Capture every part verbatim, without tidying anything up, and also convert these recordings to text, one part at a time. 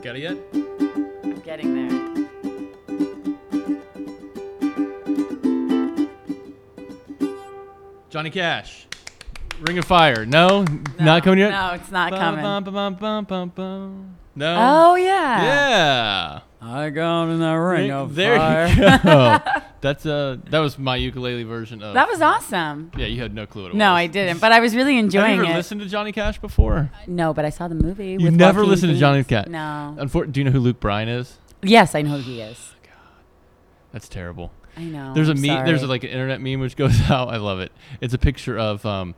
Got it yet? I'm getting there. Johnny Cash. Ring of Fire. No? no not coming yet? No, it's not bum, coming. Bum, bum, bum, bum, bum. No? Oh, yeah. Yeah. I got in that ring of there fire. There you go. That's, uh, that was my ukulele version of... That was awesome. Yeah, you had no clue what it was. No, I didn't, but I was really enjoying it. Have you ever it. listened to Johnny Cash before? Uh, no, but I saw the movie. You with never Joaquin listened Phoenix. To Johnny Cash? No. Unfor- do you know who Luke Bryan is? Yes, I know who he is. God, that's terrible. I know. There's a I'm meme. Sorry. There's a, like an internet meme which goes out. I love it. It's a picture of um,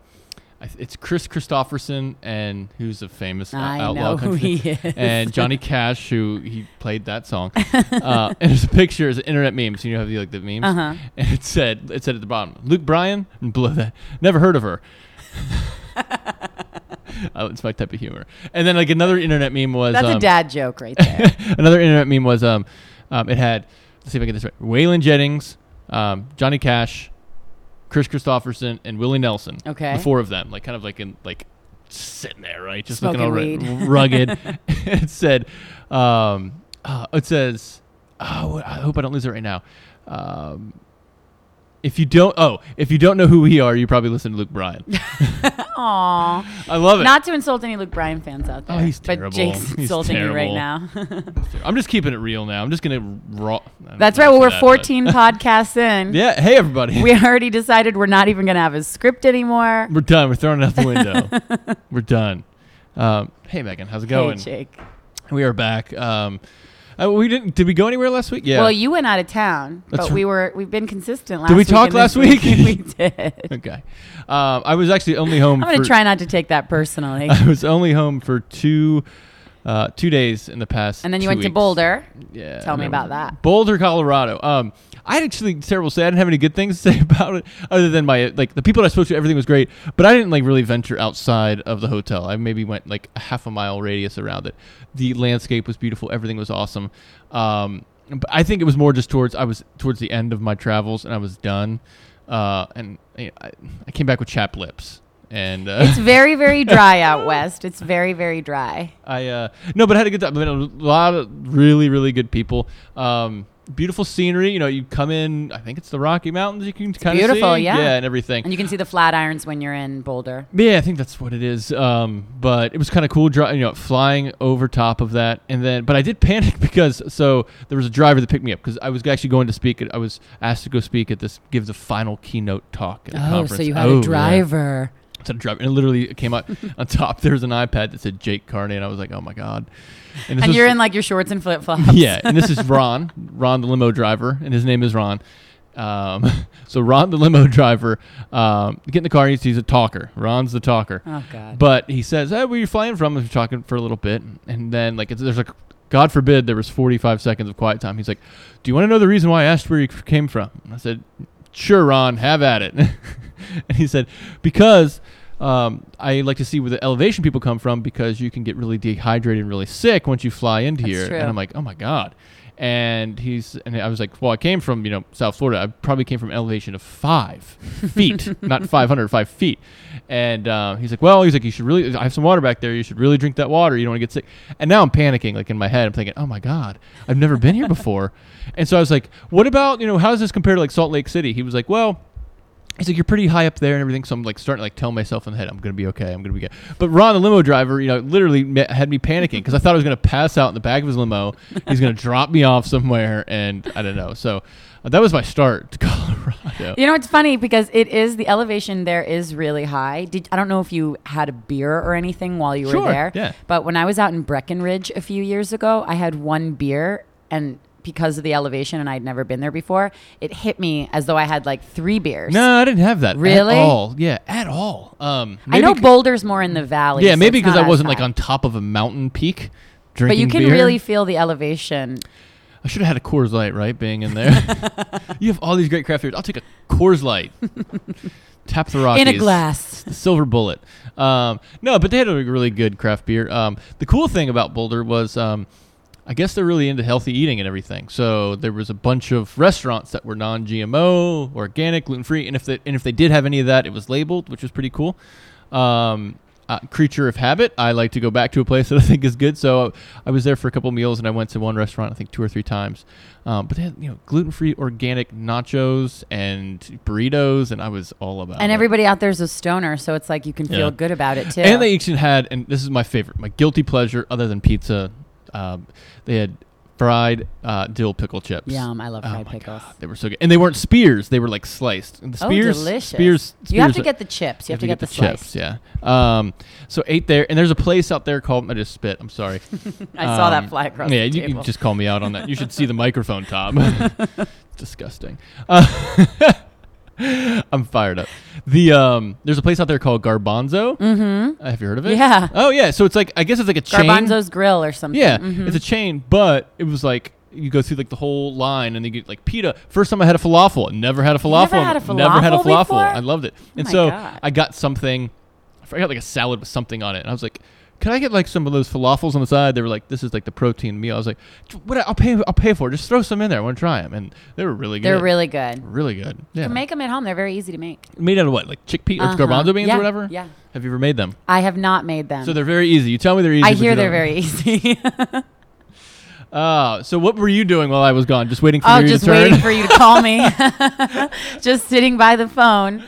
it's Kris Kristofferson and who's a famous uh, I outlaw know country who he is. And Johnny Cash who he played that song. uh, and there's a picture. It's an internet meme. So you know how you like the memes. Uh-huh. And it said it said at the bottom, Luke Bryan and below that, never heard of her. Oh, it's my type of humor. And then like another internet meme was that's um, a dad joke right there. Another internet meme was um, um it had. Let's see if I get this right. Waylon Jennings, um, Johnny Cash, Kris Kristofferson, and Willie Nelson. Okay. The four of them, like kind of like in like sitting there, right? Just smoking looking all weed. Rugged. It said, um, uh, it says, oh, I hope I don't lose it right now. Um, if you don't, oh, if you don't know who we are, you probably listen to Luke Bryan. Aww. I love it. Not to insult any Luke Bryan fans out there. Oh, he's terrible. But Jake's he's insulting terrible. You right now. I'm just keeping it real now. I'm just going to raw. That's right. Well, we're that, fourteen podcasts in. Yeah. Hey, everybody. We already decided we're not even going to have a script anymore. We're done. We're throwing it out the window. We're done. Um, hey, Megan. How's it going? Hey, Jake. We are back. Um, Uh, we didn't. Did we go anywhere last week? Yeah. Well, you went out of town, That's but we were we've been consistent last week. Did we week talk last week? week? We did. Okay. Um, I was actually only home. I'm gonna for, try not to take that personally. I was only home for two, uh, two days in the past. And then you went weeks. to Boulder. Yeah. Tell me about that. Boulder, Colorado. Um, I actually terrible to say I didn't have any good things to say about it, other than my like the people that I spoke to. Everything was great, but I didn't like really venture outside of the hotel. I maybe went like a half a mile radius around it. The landscape was beautiful. Everything was awesome. Um, but I think it was more just towards I was towards the end of my travels and I was done. Uh, and you know, I, I came back with chapped lips. And uh, it's very very dry out west. It's very very dry. I uh, no, but I had a good time. I mean, a lot of really really good people. Um, Beautiful scenery, you know. You come in, I think it's the Rocky Mountains. You can kind of see, beautiful, yeah, yeah, and everything. And you can see the Flatirons when you're in Boulder. Yeah, I think that's what it is. Um, but it was kind of cool, dri- you know, flying over top of that, and then. But I did panic because so there was a driver that picked me up because I was actually going to speak. At, I was asked to go speak at this, give the final keynote talk at the oh, conference. Oh, so you had oh, a driver. Yeah. To drive, and it literally came out on top. There was an iPad that said Jake Carney, and I was like, "Oh my god!" And, this and was, you're in like your shorts and flip flops. Yeah, and this is Ron, Ron the limo driver, and his name is Ron. Um, so Ron the limo driver, um, get in the car. He's, he's a talker. Ron's the talker. Oh god! But he says, "Hey, where are you flying from?" And we're talking for a little bit, and then like it's, there's like, God forbid, there was forty-five seconds of quiet time. He's like, "Do you want to know the reason why I asked where you came from?" And I said, "Sure, Ron, have at it." And he said, because um, I like to see where the elevation people come from because you can get really dehydrated and really sick once you fly into That's here. True. And I'm like, oh, my God. And he's and I was like, well, I came from, you know, South Florida. I probably came from an elevation of five feet, not five hundred, five feet. And uh, he's like, well, he's like, you should really, I have some water back there. You should really drink that water. You don't want to get sick. And now I'm panicking, like in my head, I'm thinking, oh my God, I've never been here before. And so I was like, what about, you know, how does this compare to like Salt Lake City? He was like, well, he's like, you're pretty high up there and everything. So I'm like starting to like tell myself in the head, I'm going to be okay. I'm going to be good. But Ron, the limo driver, you know, literally ma- had me panicking because I thought I was going to pass out in the back of his limo. He's going to drop me off somewhere. And I don't know. So uh, that was my start to Colorado. You know, it's funny because it is the elevation there is really high. Did, I don't know if you had a beer or anything while you sure, were there. Yeah. But when I was out in Breckenridge a few years ago, I had one beer and because of the elevation and I'd never been there before, it hit me as though I had like three beers. No, I didn't have that. Really? At all. Yeah, at all. Um, I know Boulder's more in the valley. Yeah, so maybe because I wasn't high. Like on top of a mountain peak drinking But you can beer. Really feel the elevation. I should have had a Coors Light, right, being in there. You have all these great craft beers. I'll take a Coors Light. Tap the Rockies. In a glass. Silver bullet. Um, no, but they had a really good craft beer. Um, the cool thing about Boulder was... Um, I guess they're really into healthy eating and everything. So there was a bunch of restaurants that were non G M O, organic, gluten-free. And if they, and if they did have any of that, it was labeled, which was pretty cool. Um, uh, creature of habit. I like to go back to a place that I think is good. So I was there for a couple meals and I went to one restaurant, I think two or three times. Um, but they had, you know, gluten-free, organic nachos and burritos. And I was all about it. And everybody out there is a stoner. So it's like you can feel yeah. good about it too. And they actually had, and this is my favorite, my guilty pleasure other than pizza, Um, they had fried uh, dill pickle chips. Yum, I love fried oh pickles. God, they were so good. And they weren't spears. They were like sliced. And the spears, oh, delicious. Spears, spears, you have to get the chips. You have, have to get, get the, the chips, yeah. Um, so ate there. And there's a place out there called... I just spit. I'm sorry. I um, saw that fly across yeah, the table. Yeah, you can just call me out on that. You should see the microphone, Tom. Disgusting. Uh, I'm fired up. The um, there's a place out there called Garbanzo. Mm-hmm. Uh, have you heard of it? Yeah. Oh yeah. So it's like, I guess it's like a chain. Garbanzo's Grill or something. Yeah, mm-hmm. It's a chain, but it was like you go through like the whole line and you get like pita. First time I had a falafel. Never had a falafel. Never had a falafel. Never had a falafel. Had a falafel. I loved it. Oh and so God. I got something. I got like a salad with something on it, and I was like, "Can I get like some of those falafels on the side?" They were like, "This is like the protein meal." I was like, "What? I'll pay. I'll pay for it. Just throw some in there. I want to try them." And they were really good. They're really good. Really good. Yeah. You can make them at home. They're very easy to make. Made out of what? Like chickpea uh-huh. or garbanzo beans yeah. or whatever. Yeah. Have you ever made them? I have not made them. So they're very easy. You tell me they're easy. I hear they're very easy. Uh, so what were you doing while I was gone? Just waiting for oh, you to turn? Oh, just waiting for you to call me. Just sitting by the phone.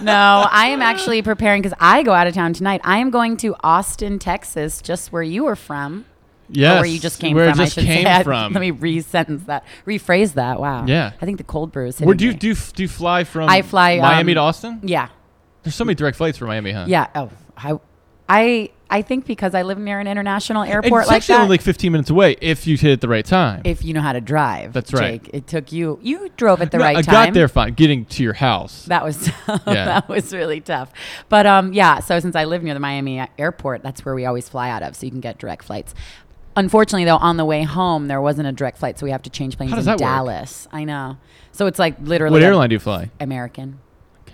No, I am actually preparing because I go out of town tonight. I am going to Austin, Texas, just where you were from. Yes. Or where you just came where from, I should came say. From. I, let me re-sentence that. Rephrase that. Wow. Yeah. I think the cold brew is hitting where do you, me. Do you, do you fly from I fly, Miami um, to Austin? Yeah. There's so many direct flights from Miami, huh? Yeah. Oh, I... I I think because I live near an international airport like that. It's actually only like fifteen minutes away if you hit it the right time. If you know how to drive. That's right. Jake, it took you. You drove at the no, right I time. I got there fine. Getting to your house. That was tough. Yeah. That was really tough. But um, yeah, so since I live near the Miami airport, that's where we always fly out of. So you can get direct flights. Unfortunately, though, on the way home, there wasn't a direct flight. So we have to change planes how does in that Dallas. Work? I know. So it's like literally. What airline do you fly? American.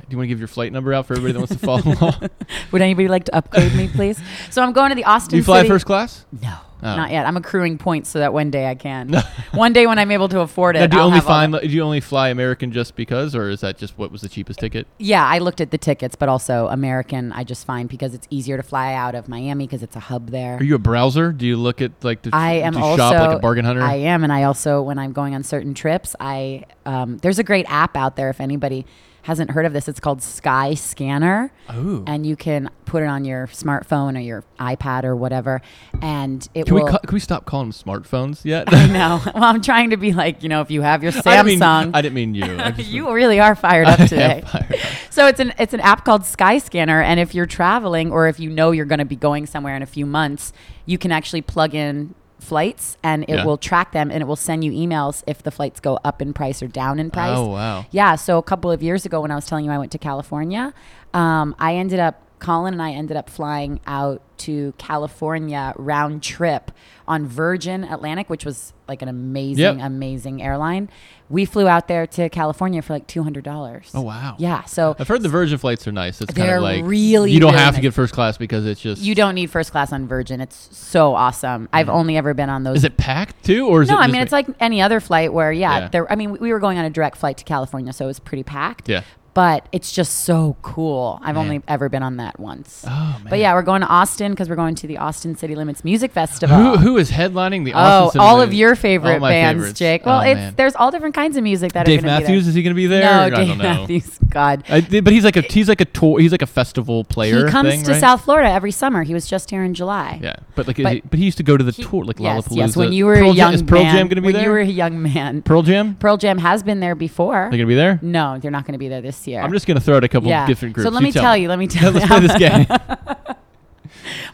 Do you want to give your flight number out for everybody that wants to follow along? Would anybody like to upgrade me, please? So I'm going to the Austin City. You fly City. First class? No, oh. Not yet. I'm accruing points so that one day I can. One day when I'm able to afford it, now, do you I'll only have find, do you only fly American just because, or is that just what was the cheapest ticket? Yeah, I looked at the tickets, but also American I just find because it's easier to fly out of Miami because it's a hub there. Are you a browser? Do you look at like the I am do you also, shop like a bargain hunter? I am, and I also, when I'm going on certain trips, I um, there's a great app out there if anybody... hasn't heard of this. It's called Sky Scanner. Ooh. And you can put it on your smartphone or your iPad or whatever, and it can will... We ca- can we stop calling them smartphones yet? I know. Well, I'm trying to be like, you know, if you have your Samsung... I didn't mean, I didn't mean you. I just, you really are fired up today. Fired up. So it's an, it's an app called Sky Scanner, and if you're traveling or if you know you're going to be going somewhere in a few months, you can actually plug in flights and it yeah. will track them, and it will send you emails if the flights go up in price or down in price. Oh wow. Yeah, so a couple of years ago when I was telling you I went to California, um, I ended up Colin and I ended up flying out to California round trip on Virgin Atlantic, which was like an amazing, yep. amazing airline. We flew out there to California for like two hundred dollars. Oh, wow. Yeah. So I've heard the Virgin flights are nice. It's kind of like really you don't have nice. To get first class because it's just. You don't need first class on Virgin. It's so awesome. Mm-hmm. I've only ever been on those. Is it packed too? Or is no, it I mean, it's like any other flight where, yeah, yeah. There, I mean, we were going on a direct flight to California, so it was pretty packed. Yeah. But it's just so cool. I've man. only ever been on that once. Oh, man. But yeah, we're going to Austin because we're going to the Austin City Limits Music Festival. Who, who is headlining the Austin oh, City Limits? Oh, all of your favorite bands, favorites. Jake. Well, oh, it's man. there's all different kinds of music that Dave are going to be there. Dave Matthews, is he going to be there? No, or, Dave I don't know. Matthews, God. I, but he's like a he's like a tour, he's like a festival player. He comes thing, to right? South Florida every summer. He was just here in July. Yeah, but like, but he, but he used to go to the he, tour like yes, Lollapalooza. Yes, when you were Pearl a young Jam, man. Is Pearl Jam going to be when there? When you were a young man. Pearl Jam? Pearl Jam has been there before. They're going to be there? No, they're not going to be there this year. Year. I'm just going to throw out a couple yeah. of different groups. So let me you tell, tell you, let me tell you. Let's play this game.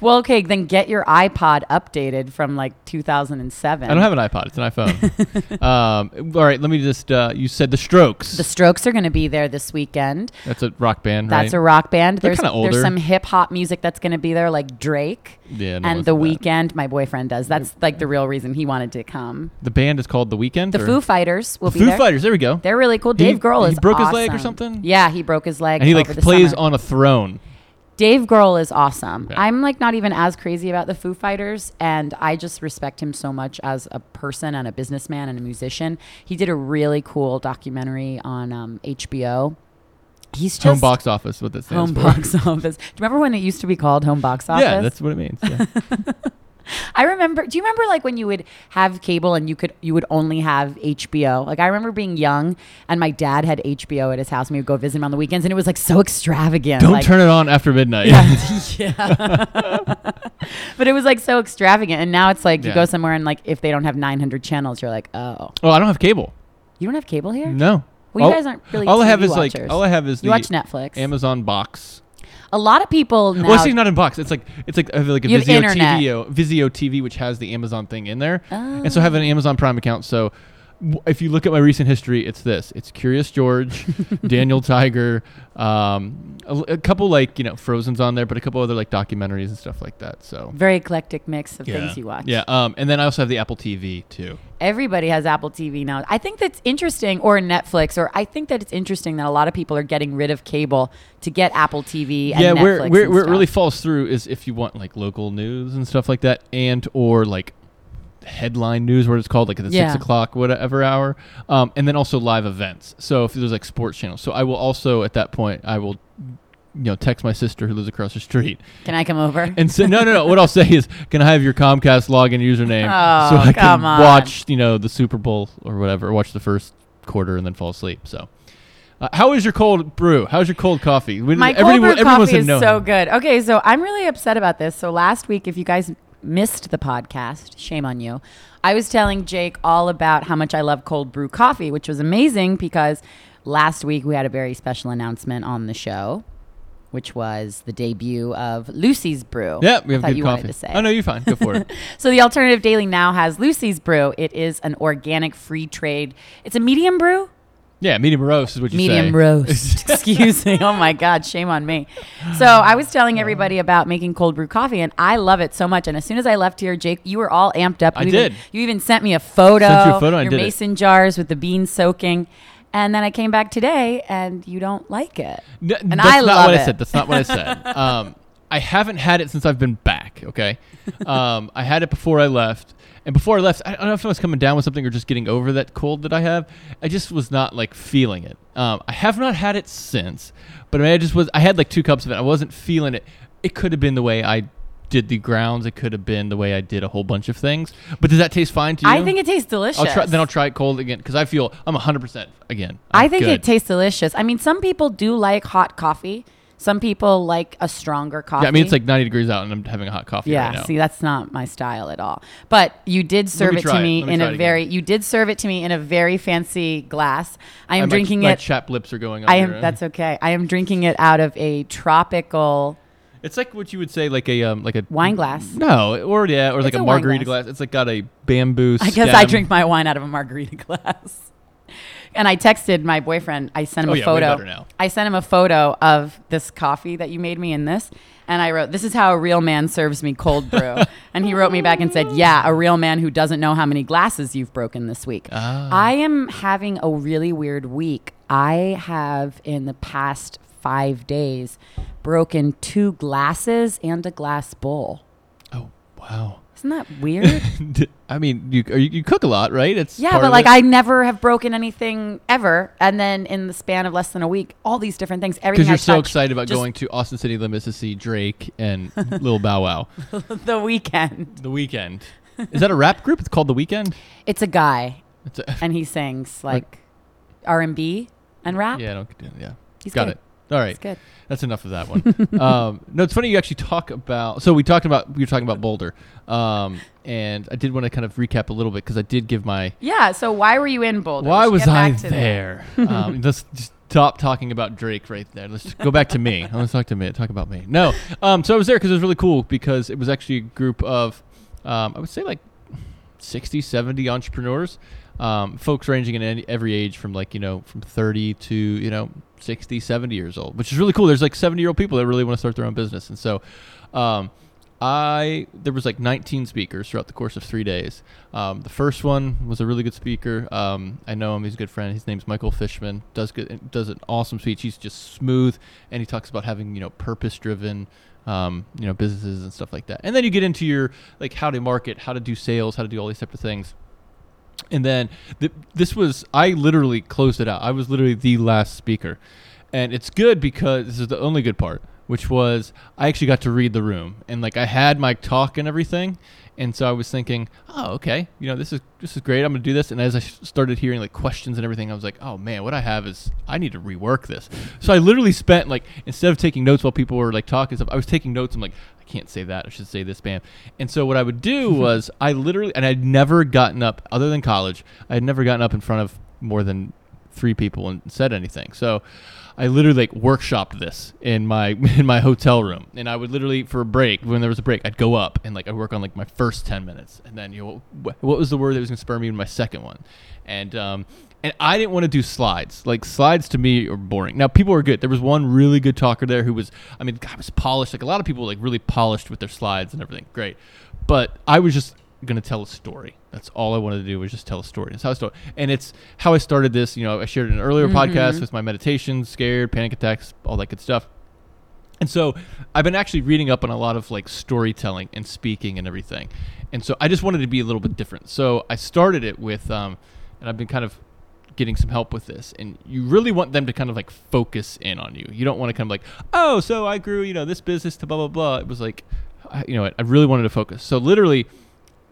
Well, okay, then get your iPod updated from like two thousand seven. I don't have an iPod. It's an iPhone. um, all right, let me just, uh, you said The Strokes. The Strokes are going to be there this weekend. That's a rock band, right? That's a rock band. They're kind of older. There's some hip-hop music that's going to be there, like Drake yeah, no and The Weeknd. That. My boyfriend does. That's like the real reason he wanted to come. The band is called The Weeknd? The or? Foo Fighters will the be Foo there. Foo Fighters, there we go. They're really cool. Dave he, Grohl he is awesome. He broke his leg or something? Yeah, he broke his leg. And he like plays summer. on a throne. Dave Grohl is awesome. Yeah. I'm like not even as crazy about the Foo Fighters, and I just respect him so much as a person and a businessman and a musician. He did a really cool documentary on um, H B O. He's just home box office. What that stands home for. Box office. Do you remember when it used to be called home box office? Yeah, that's what it means. Yeah. I remember. Do you remember like when you would have cable and you could you would only have H B O? Like I remember being young and my dad had H B O at his house and we would go visit him on the weekends and it was like so extravagant. Don't like, turn it on after midnight. Yeah. yeah. But it was like so extravagant, and now it's like yeah. you go somewhere and like if they don't have nine hundred channels, you're like, oh. Oh, I don't have cable. You don't have cable here? No. Well, you guys aren't really all T V I have is watchers. Like all I have is you the watch Netflix, Amazon box. A lot of people now. Well, it's not in box. It's like it's like I have like a Vizio T V, Vizio T V, which has the Amazon thing in there, oh. and so I have an Amazon Prime account. So w- if you look at my recent history, it's this: it's Curious George, Daniel Tiger, um, a, a couple like you know Frozen's on there, but a couple other like documentaries and stuff like that. So very eclectic mix of yeah. things you watch. Yeah, um, and then I also have the Apple T V too. Everybody has Apple T V now. I think that's interesting, or Netflix, or I think that it's interesting that a lot of people are getting rid of cable to get Apple T V and yeah, Netflix. Yeah, where, where, and where it really falls through is if you want like local news and stuff like that, and or like headline news, what it's called, like at the yeah. six o'clock whatever hour, um, and then also live events. So if there's like sports channels, so I will also at that point I will. You know, text my sister who lives across the street. Can I come over? And say, no, no, no. What I'll say is, can I have your Comcast login username oh, so I can on. watch, you know, the Super Bowl or whatever, or watch the first quarter and then fall asleep. So, uh, how is your cold brew? How's your cold coffee? We, my cold brew coffee is no so him. good. Okay, so I'm really upset about this. So last week, if you guys missed the podcast, shame on you. I was telling Jake all about how much I love cold brew coffee, which was amazing because last week we had a very special announcement on the show, which was the debut of Lucy's Brew. Yeah, we have good you coffee. To say. Oh, no, you're fine. Go for it. So The Alternative Daily now has Lucy's Brew. It is an organic free trade. It's a medium brew? Yeah, medium roast is what you medium say. Medium roast. Excuse me. Oh, my God. Shame on me. So I was telling everybody about making cold brew coffee, and I love it so much. And as soon as I left here, Jake, you were all amped up. You I even, did. You even sent me a photo. Sent you a photo. Your I did mason it. jars with the beans soaking. And then I came back today, and you don't like it. No, and I love it. I said. That's not what I said. Um, I haven't had it since I've been back, okay? Um, I had it before I left. And before I left, I don't know if I was coming down with something or just getting over that cold that I have. I just was not, like, feeling it. Um, I have not had it since. But I mean, I just was. I had, like, two cups of it. I wasn't feeling it. It could have been the way I did the grounds. It could have been the way I did a whole bunch of things. But does that taste fine to you? I think it tastes delicious. I'll try, then I'll try it cold again because I feel I'm one hundred percent again. I'm I think good. It tastes delicious. I mean, some people do like hot coffee. Some people like a stronger coffee. Yeah, I mean, it's like ninety degrees out and I'm having a hot coffee yeah, right now. Yeah, see, that's not my style at all. But you did serve it to me, me in a very, you did serve it to me in a very fancy glass. I am I, drinking my, it. My chap lips are going on. I am, that's okay. I am drinking it out of a tropical... It's like what you would say, like a um, like a wine glass. No, or yeah, or it's like a, a margarita glass. glass. It's like got a bamboo stem. I guess I drink my wine out of a margarita glass. And I texted my boyfriend. I sent him oh, a yeah, photo. Way better now. I sent him a photo of this coffee that you made me in this, and I wrote, "This is how a real man serves me cold brew." And he wrote me back and said, "Yeah, a real man who doesn't know how many glasses you've broken this week." Oh. I am having a really weird week. I have in the past five days broken two glasses and a glass bowl. Oh, wow. Isn't that weird? I mean, you, you cook a lot, right? It's yeah, but like it. I never have broken anything ever. And then in the span of less than a week, all these different things, everything I Because you're I touch, so excited about going to Austin City Limits to see Drake and Lil Bow Wow. The Weeknd. The Weeknd. Is that a rap group? It's called The Weeknd? It's a guy. It's a and he sings like R and B and rap. Yeah, I don't, yeah. He's got good. it. All right. That's good. That's enough of that one. um, no, it's funny you actually talk about... So we talked about... You we were talking about Boulder. Um, and I did want to kind of recap a little bit because I did give my... Yeah, so why were you in Boulder? Why was I there? um, let's just stop talking about Drake right there. Let's just go back to me. Let's talk to me. Talk about me. No. Um, so I was there because it was really cool because it was actually a group of, um, I would say like sixty, seventy entrepreneurs. Um, folks ranging in any, every age from like, you know, from thirty to, you know... sixty, seventy years old, which is really cool. There's like seventy year old people that really want to start their own business. And so um, I there was like nineteen speakers throughout the course of three days. Um, the first one was a really good speaker. Um, I know him; he's a good friend. His name's Michael Fishman. Does good, does an awesome speech. He's just smooth, and he talks about having you know purpose-driven, um, you know businesses and stuff like that. And then you get into your like how to market, how to do sales, how to do all these types of things. And then th- this was I literally closed it out. I was literally the last speaker, and it's good because this is the only good part. Which was, I actually got to read the room, and like I had my talk and everything, and so I was thinking, oh, okay, you know, this is this is great. I'm gonna do this. And as I started hearing like questions and everything, I was like, oh man, what I have is I need to rework this. So I literally spent like instead of taking notes while people were like talking stuff, I was taking notes. I'm like, I can't say that. I should say this, bam. And so what I would do was I literally, and I'd never gotten up other than college. I had never gotten up in front of more than three people and said anything. So I literally like workshopped this in my in my hotel room, and I would literally for a break when there was a break, I'd go up and like I'd work on like my first ten minutes, and then you know what, what was the word that was going to spur me in my second one, and um and I didn't want to do slides. Like slides to me are boring. Now people are good. There was one really good talker there who was, I mean, God, was polished. Like a lot of people like really polished with their slides and everything. Great, but I was just going to tell a story. That's all I wanted to do was just tell a story. That's how I started. And it's how I started this. You know, I shared in an earlier mm-hmm. podcast with my meditations, scared, panic attacks, all that good stuff. And so I've been actually reading up on a lot of like storytelling and speaking and everything. And so I just wanted to be a little bit different. So I started it with, um, and I've been kind of getting some help with this, and you really want them to kind of like focus in on you. You don't want to kind of like, oh, so I grew, you know, this business to blah, blah, blah. It was like, I, you know, I really wanted to focus. So literally,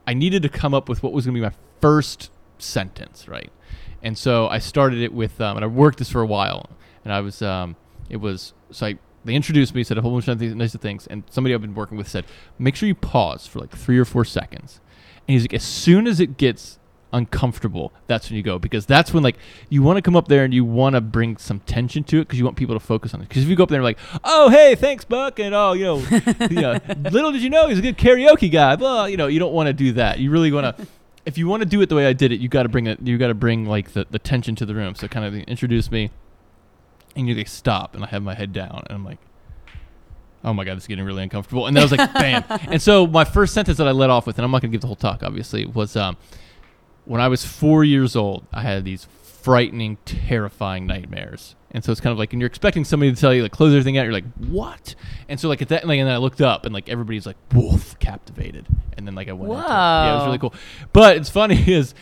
I needed to come up with what was going to be my first sentence, right? And so I started it with, um, and I worked this for a while, and I was, um, it was, so I, they introduced me, said a whole bunch of things, nice things, and somebody I've been working with said, make sure you pause for like three or four seconds. And he's like, as soon as it gets uncomfortable, that's when you go, because that's when like you want to come up there and you want to bring some tension to it, because you want people to focus on it. Because if you go up there and like, oh hey, thanks Buck, and oh you know, you know, little did you know he's a good karaoke guy, well you know, you don't want to do that. You really want to, if you want to do it the way I did it, you got to bring it, you got to bring like the, the tension to the room. So kind of introduce me, and you like stop, and I have my head down, and I'm like, oh my God, it's getting really uncomfortable. And then I was like, bam. And so my first sentence that I let off with, and I'm not gonna give the whole talk obviously, was um when I was four years old, I had these frightening, terrifying nightmares. And so it's kind of like, and you're expecting somebody to tell you, like, close everything out. You're like, what? And so, like, at that, like, and then I looked up, and, like, everybody's, like, woof, captivated. And then, like, I went into it. Yeah, it was really cool. But it's funny is,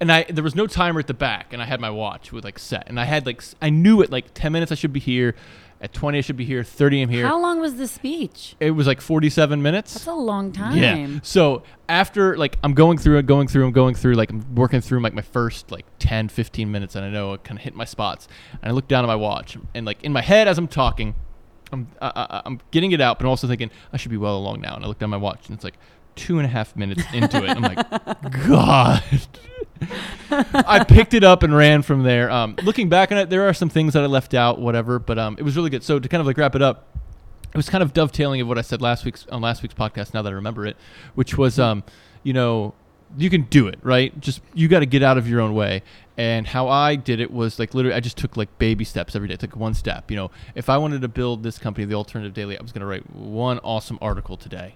and I there was no timer at the back, and I had my watch with, like, set. And I had, like, I knew at, like, ten minutes I should be here. At twenty, I should be here. thirty, I'm here. How long was the speech? It was like forty-seven minutes. That's a long time. Yeah. So after, like, I'm going through it, going through, I'm going through, like, I'm working through, like, my first, like, ten, fifteen minutes, and I know I kind of hit my spots. And I look down at my watch, and, like, in my head as I'm talking, I'm, I, I, I'm getting it out, but also thinking, I should be well along now. And I look down at my watch, and it's, like, two and a half minutes into it. I'm like, God. I picked it up and ran from there. Um, looking back on it, there are some things that I left out, whatever, but um, it was really good. So to kind of like wrap it up, it was kind of dovetailing of what I said last week's on last week's podcast, now that I remember it, which was, um, you know, you can do it, right? Just, you got to get out of your own way. And how I did it was like, literally, I just took like baby steps every day. I took one step. You know, if I wanted to build this company, The Alternative Daily, I was going to write one awesome article today.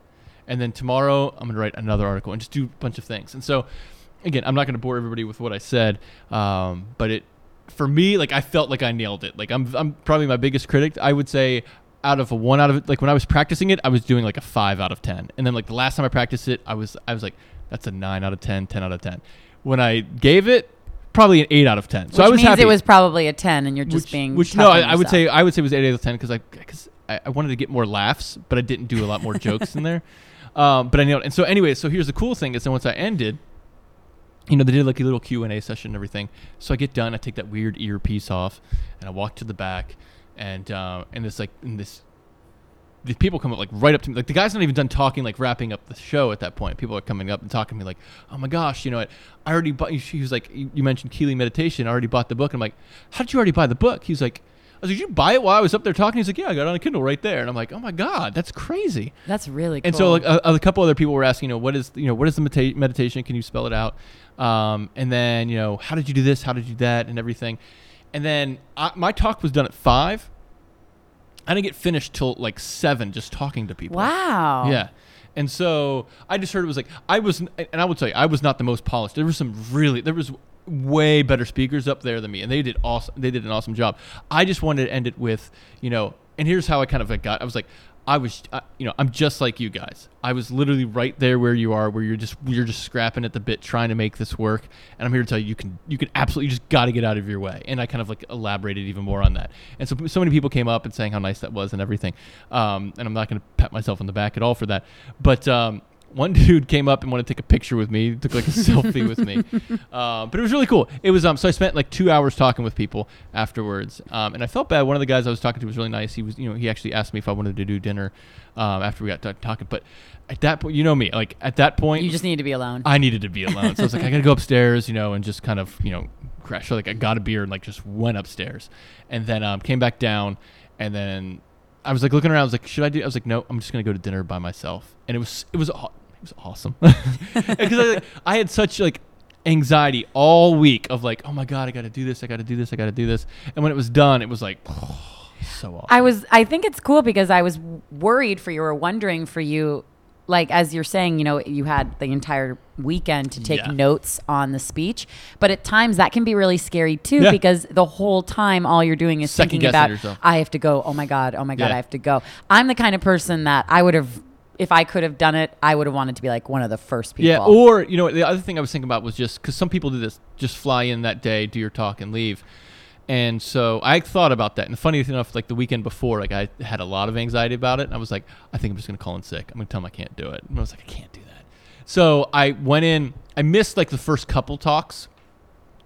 And then tomorrow I'm going to write another article and just do a bunch of things. And so, again, I'm not going to bore everybody with what I said, um, but it, for me, like I felt like I nailed it. Like I'm, I'm probably my biggest critic. I would say out of a one out of, like when I was practicing it, I was doing like a five out of ten. And then like the last time I practiced it, I was, I was like, that's a nine out of ten, ten out of ten. When I gave it, probably an eight out of ten. So which I was means happy. It was probably a ten, and you're just which, being which no, I, I would say I would say it was eight out of ten because I because I, I wanted to get more laughs, but I didn't do a lot more jokes in there. Um, but I nailed it. And so anyway, so here's the cool thing is then once I ended, you know, they did like a little Q and A session and everything. So I get done, I take that weird earpiece off, and I walk to the back, and uh, and it's like in this, the people come up like right up to me. Like the guy's not even done talking, like wrapping up the show at that point. People are coming up and talking to me like, oh my gosh, you know what? I already bought. He was like, you mentioned Keeley meditation. I already bought the book. And I'm like, how did you already buy the book? He's like, I was like, did you buy it while I was up there talking? He's like, yeah, I got it on a Kindle right there. And I'm like, oh my God, that's crazy. That's really cool. And so like, a, a couple other people were asking, you know, what is, you know, what is the medita- meditation? Can you spell it out? Um, and then, you know, how did you do this? How did you do that? And everything. And then I, my talk was done at five. I didn't get finished till like seven, just talking to people. Wow. Yeah. And so I just heard it was like, I was, and I would tell you, I was not the most polished. There was some really, there was way better speakers up there than me, and they did awesome. They did an awesome job. I just wanted to end it with, you know, and here's how I kind of like got, I was like, I was, I, you know, I'm just like you guys. I was literally right there where you are, where you're just, you're just scrapping at the bit, trying to make this work. And I'm here to tell you, you can, you can absolutely, you just got to get out of your way. And I kind of like elaborated even more on that. And so, so many people came up and saying how nice that was and everything. Um, and I'm not going to pat myself on the back at all for that. But, um, one dude came up and wanted to take a picture with me, took like a selfie with me. Um, but it was really cool. It was, um, so I spent like two hours talking with people afterwards. Um, and I felt bad. One of the guys I was talking to was really nice. He was, you know, he actually asked me if I wanted to do dinner, um, after we got done talking. But at that point, you know me, like at that point, you just needed to be alone. I needed to be alone. So I was like, I got to go upstairs, you know, and just kind of, you know, crash. So like I got a beer and like just went upstairs and then, um, came back down and then I was like looking around. I was like, should I do? I was like, no, I'm just going to go to dinner by myself. And it was, it was, it was awesome because I, like, I had such like anxiety all week of like, oh my God, I got to do this. I got to do this. I got to do this. And when it was done, it was like, oh, so awesome. I was, I think it's cool because I was worried for you or wondering for you, like, as you're saying, you know, you had the entire weekend to take yeah. notes on the speech, but at times that can be really scary too, yeah. because the whole time all you're doing is Second thinking about, I have to go. Oh my God. Oh my God. Yeah. I have to go. I'm the kind of person that I would have, if I could have done it, I would have wanted to be like one of the first people. Yeah, or, you know, the other thing I was thinking about was just, because some people do this, just fly in that day, do your talk and leave. And so I thought about that. And funny enough, like the weekend before, like I had a lot of anxiety about it. And I was like, I think I'm just going to call in sick. I'm going to tell them I can't do it. And I was like, I can't do that. So I went in, I missed like the first couple talks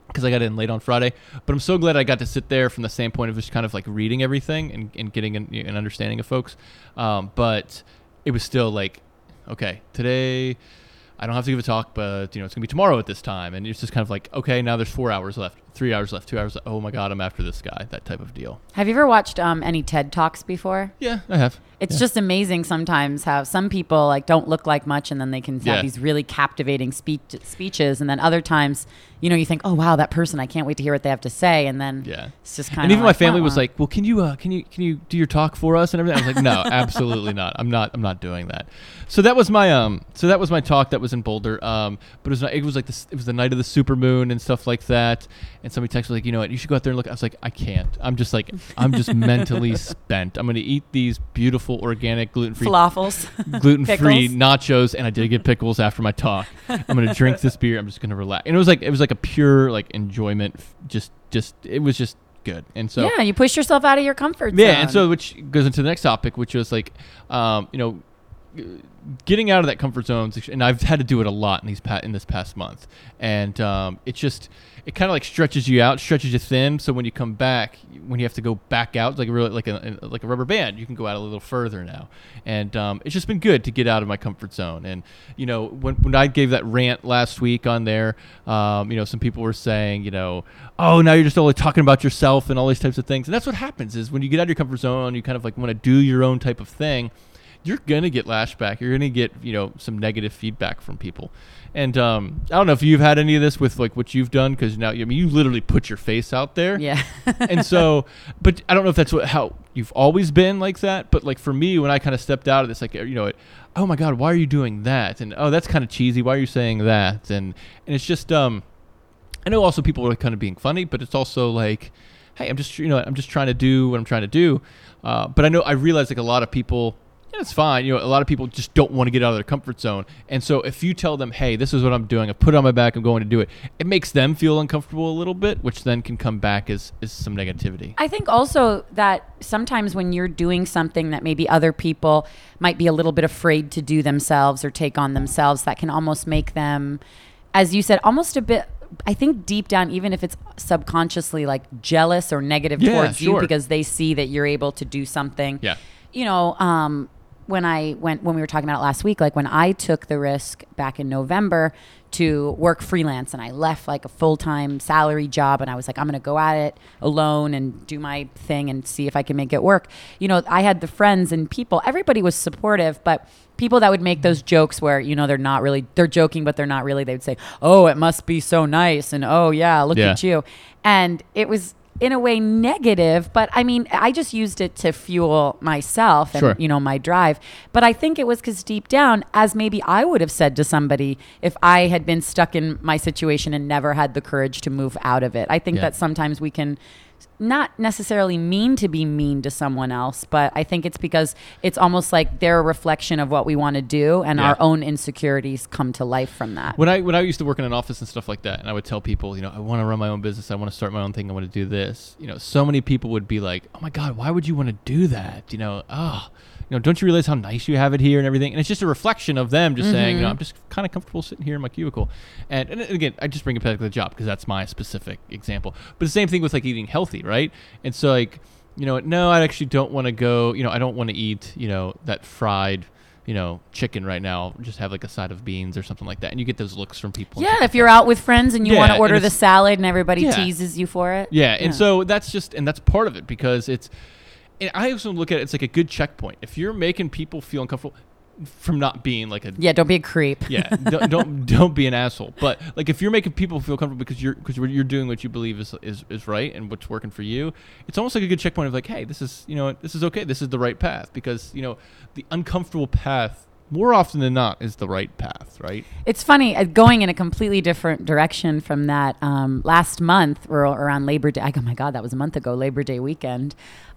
because I got in late on Friday, but I'm so glad I got to sit there from the standpoint of just kind of like reading everything and, and getting an, an understanding of folks. Um, but it was still like, okay, today I don't have to give a talk, but you know, it's gonna be tomorrow at this time. And it's just kind of like, okay, now there's four hours left, three hours left, two hours left. Oh my God, I'm after this guy, that type of deal. Have you ever watched um, any TED Talks before? Yeah, I have. It's yeah. just amazing sometimes how some people like don't look like much and then they can have yeah. these really captivating speech speeches. And then other times, you know, you think, oh wow, that person, I can't wait to hear what they have to say. And then yeah. it's just kind of, and even like, my family was like, well, can you, uh, can you, can you do your talk for us and everything? I was like, no, absolutely not. I'm not, I'm not doing that. So that was my, um, so that was my talk that was in Boulder. Um, but it was, it was like this, it was the night of the supermoon and stuff like that. And somebody texted me like, you know what, you should go out there and look. I was like, I can't. I'm just like, I'm just mentally spent. I'm going to eat these beautiful, organic, gluten-free falafels, gluten-free nachos, and I did get pickles after my talk. I'm gonna drink this beer. I'm just gonna relax. And it was like it was like a pure like enjoyment. Just just it was just good. And so yeah, you push yourself out of your comfort zone. Yeah, and so which goes into the next topic, which was like, um, you know. getting out of that comfort zone, and I've had to do it a lot in these pa- in this past month, and um, it just it kind of like stretches you out, stretches you thin. So when you come back, when you have to go back out, like really like a like a rubber band, you can go out a little further now. And um, it's just been good to get out of my comfort zone. And you know, when when I gave that rant last week on there, um, you know, some people were saying, you know, oh, now you're just only talking about yourself and all these types of things. And that's what happens is when you get out of your comfort zone, you kind of like want to do your own type of thing. You're going to get lashback. You're going to get, you know, some negative feedback from people. And um, I don't know if you've had any of this with like what you've done, because now, I mean, you literally put your face out there. Yeah. And so, but I don't know if that's what, how you've always been like that. But like for me, when I kind of stepped out of this, like, you know, it, oh my God, why are you doing that? And oh, that's kind of cheesy. Why are you saying that? And, and it's just, um, I know also people are kind of being funny, but it's also like, hey, I'm just, you know, I'm just trying to do what I'm trying to do. Uh, but I know, I realize like a lot of people, yeah, it's fine. You know, a lot of people just don't want to get out of their comfort zone. And so if you tell them, hey, this is what I'm doing, I put it on my back, I'm going to do it, it makes them feel uncomfortable a little bit, which then can come back as, as some negativity. I think also that sometimes when you're doing something that maybe other people might be a little bit afraid to do themselves or take on themselves, that can almost make them, as you said, almost a bit, I think deep down, even if it's subconsciously like jealous or negative yeah, towards sure. you because they see that you're able to do something. Yeah. You know, um, When I went, when we were talking about it last week, like when I took the risk back in November to work freelance and I left like a full-time salary job and I was like, I'm going to go at it alone and do my thing and see if I can make it work. You know, I had the friends and people, everybody was supportive, but people that would make those jokes where, you know, they're not really, they're joking, but they're not really, they would say, oh, it must be so nice. And oh yeah, look yeah. at you. And it was, in a way negative, but I mean, I just used it to fuel myself and, sure. you know, my drive. But I think it was because deep down, as maybe I would have said to somebody if I had been stuck in my situation and never had the courage to move out of it. I think yeah. that sometimes we can not necessarily mean to be mean to someone else, but I think it's because it's almost like they're a reflection of what we want to do, and yeah. our own insecurities come to life from that. When I when I used to work in an office and stuff like that, and I would tell people, you know, I want to run my own business, I want to start my own thing, I want to do this, you know, so many people would be like, oh my God, why would you want to do that? You know, oh, you know, don't you realize how nice you have it here and everything? And it's just a reflection of them just mm-hmm. saying, you know, I'm just kind of comfortable sitting here in my cubicle. And, and again, I just bring it back to the job because that's my specific example. But the same thing with like eating healthy, right? And so like, you know, no, I actually don't want to go, you know, I don't want to eat, you know, that fried, you know, chicken right now, just have like a side of beans or something like that. And you get those looks from people. Yeah, if you're out with friends and you yeah, want to order the salad and everybody yeah. teases you for it. Yeah. And yeah. so that's just, and that's part of it because it's, and I also look at it, it's like a good checkpoint. If you're making people feel uncomfortable from not being like a... Yeah, don't be a creep. Yeah, don't, don't don't be an asshole. But like if you're making people feel comfortable because you're because you're doing what you believe is, is is right and what's working for you, it's almost like a good checkpoint of like, hey, this is, you know, this is okay. This is the right path because, you know, the uncomfortable path more often than not is the right path, right? It's funny, uh, going in a completely different direction from that. Um, last month, or around Labor Day, oh my God, that was a month ago, Labor Day weekend,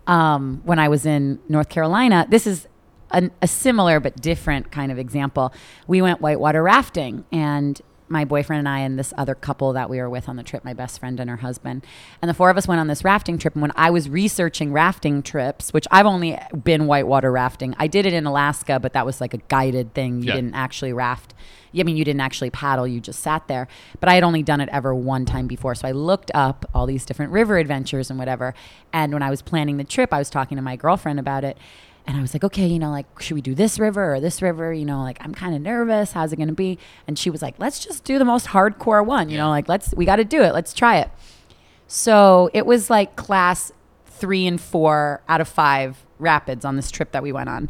um, when I was in North Carolina, this is an, a similar but different kind of example. We went whitewater rafting, and my boyfriend and I and this other couple that we were with on the trip, my best friend and her husband. And the four of us went on this rafting trip. And when I was researching rafting trips, which I've only been whitewater rafting, I did it in Alaska, but that was like a guided thing. You yeah. didn't actually raft. I mean, you didn't actually paddle. You just sat there. But I had only done it ever one time before. So I looked up all these different river adventures and whatever. And when I was planning the trip, I was talking to my girlfriend about it. And I was like, okay, you know, like, should we do this river or this river? You know, like, I'm kind of nervous. How's it going to be? And she was like, let's just do the most hardcore one. You know, like, let's, we got to do it. Let's try it. So it was like class three and four out of five rapids on this trip that we went on.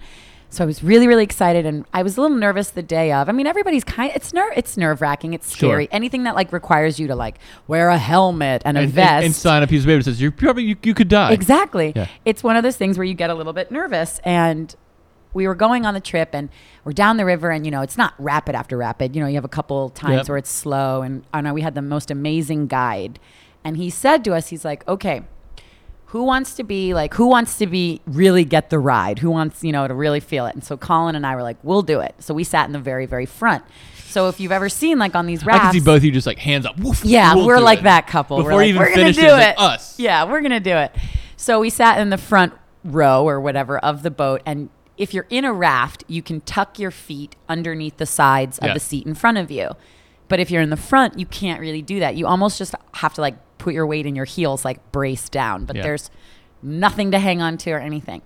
So I was really, really excited. And I was a little nervous the day of. I mean, everybody's kind of, it's, ner- it's nerve-wracking. It's scary. Sure. Anything that like requires you to like wear a helmet and a and, vest. And, and sign a piece of paper that says you're probably, you, you could die. Exactly. Yeah. It's one of those things where you get a little bit nervous. And we were going on the trip and we're down the river and, you know, it's not rapid after rapid. You know, you have a couple times yep. where it's slow. And I know we had the most amazing guide. And he said to us, he's like, okay, who wants to be like, who wants to be really get the ride? Who wants, you know, to really feel it? And so Colin and I were like, we'll do it. So we sat in the very, very front. So if you've ever seen like on these rafts. I can see both of you just like hands up. Woof, yeah, we'll we're like it. That couple. Before we're you like, even finish it, like us. Yeah, we're going to do it. So we sat in the front row or whatever of the boat. And if you're in a raft, you can tuck your feet underneath the sides yeah. of the seat in front of you. But if you're in the front, you can't really do that. You almost just have to like put your weight in your heels, like brace down, but yeah. there's nothing to hang on to or anything.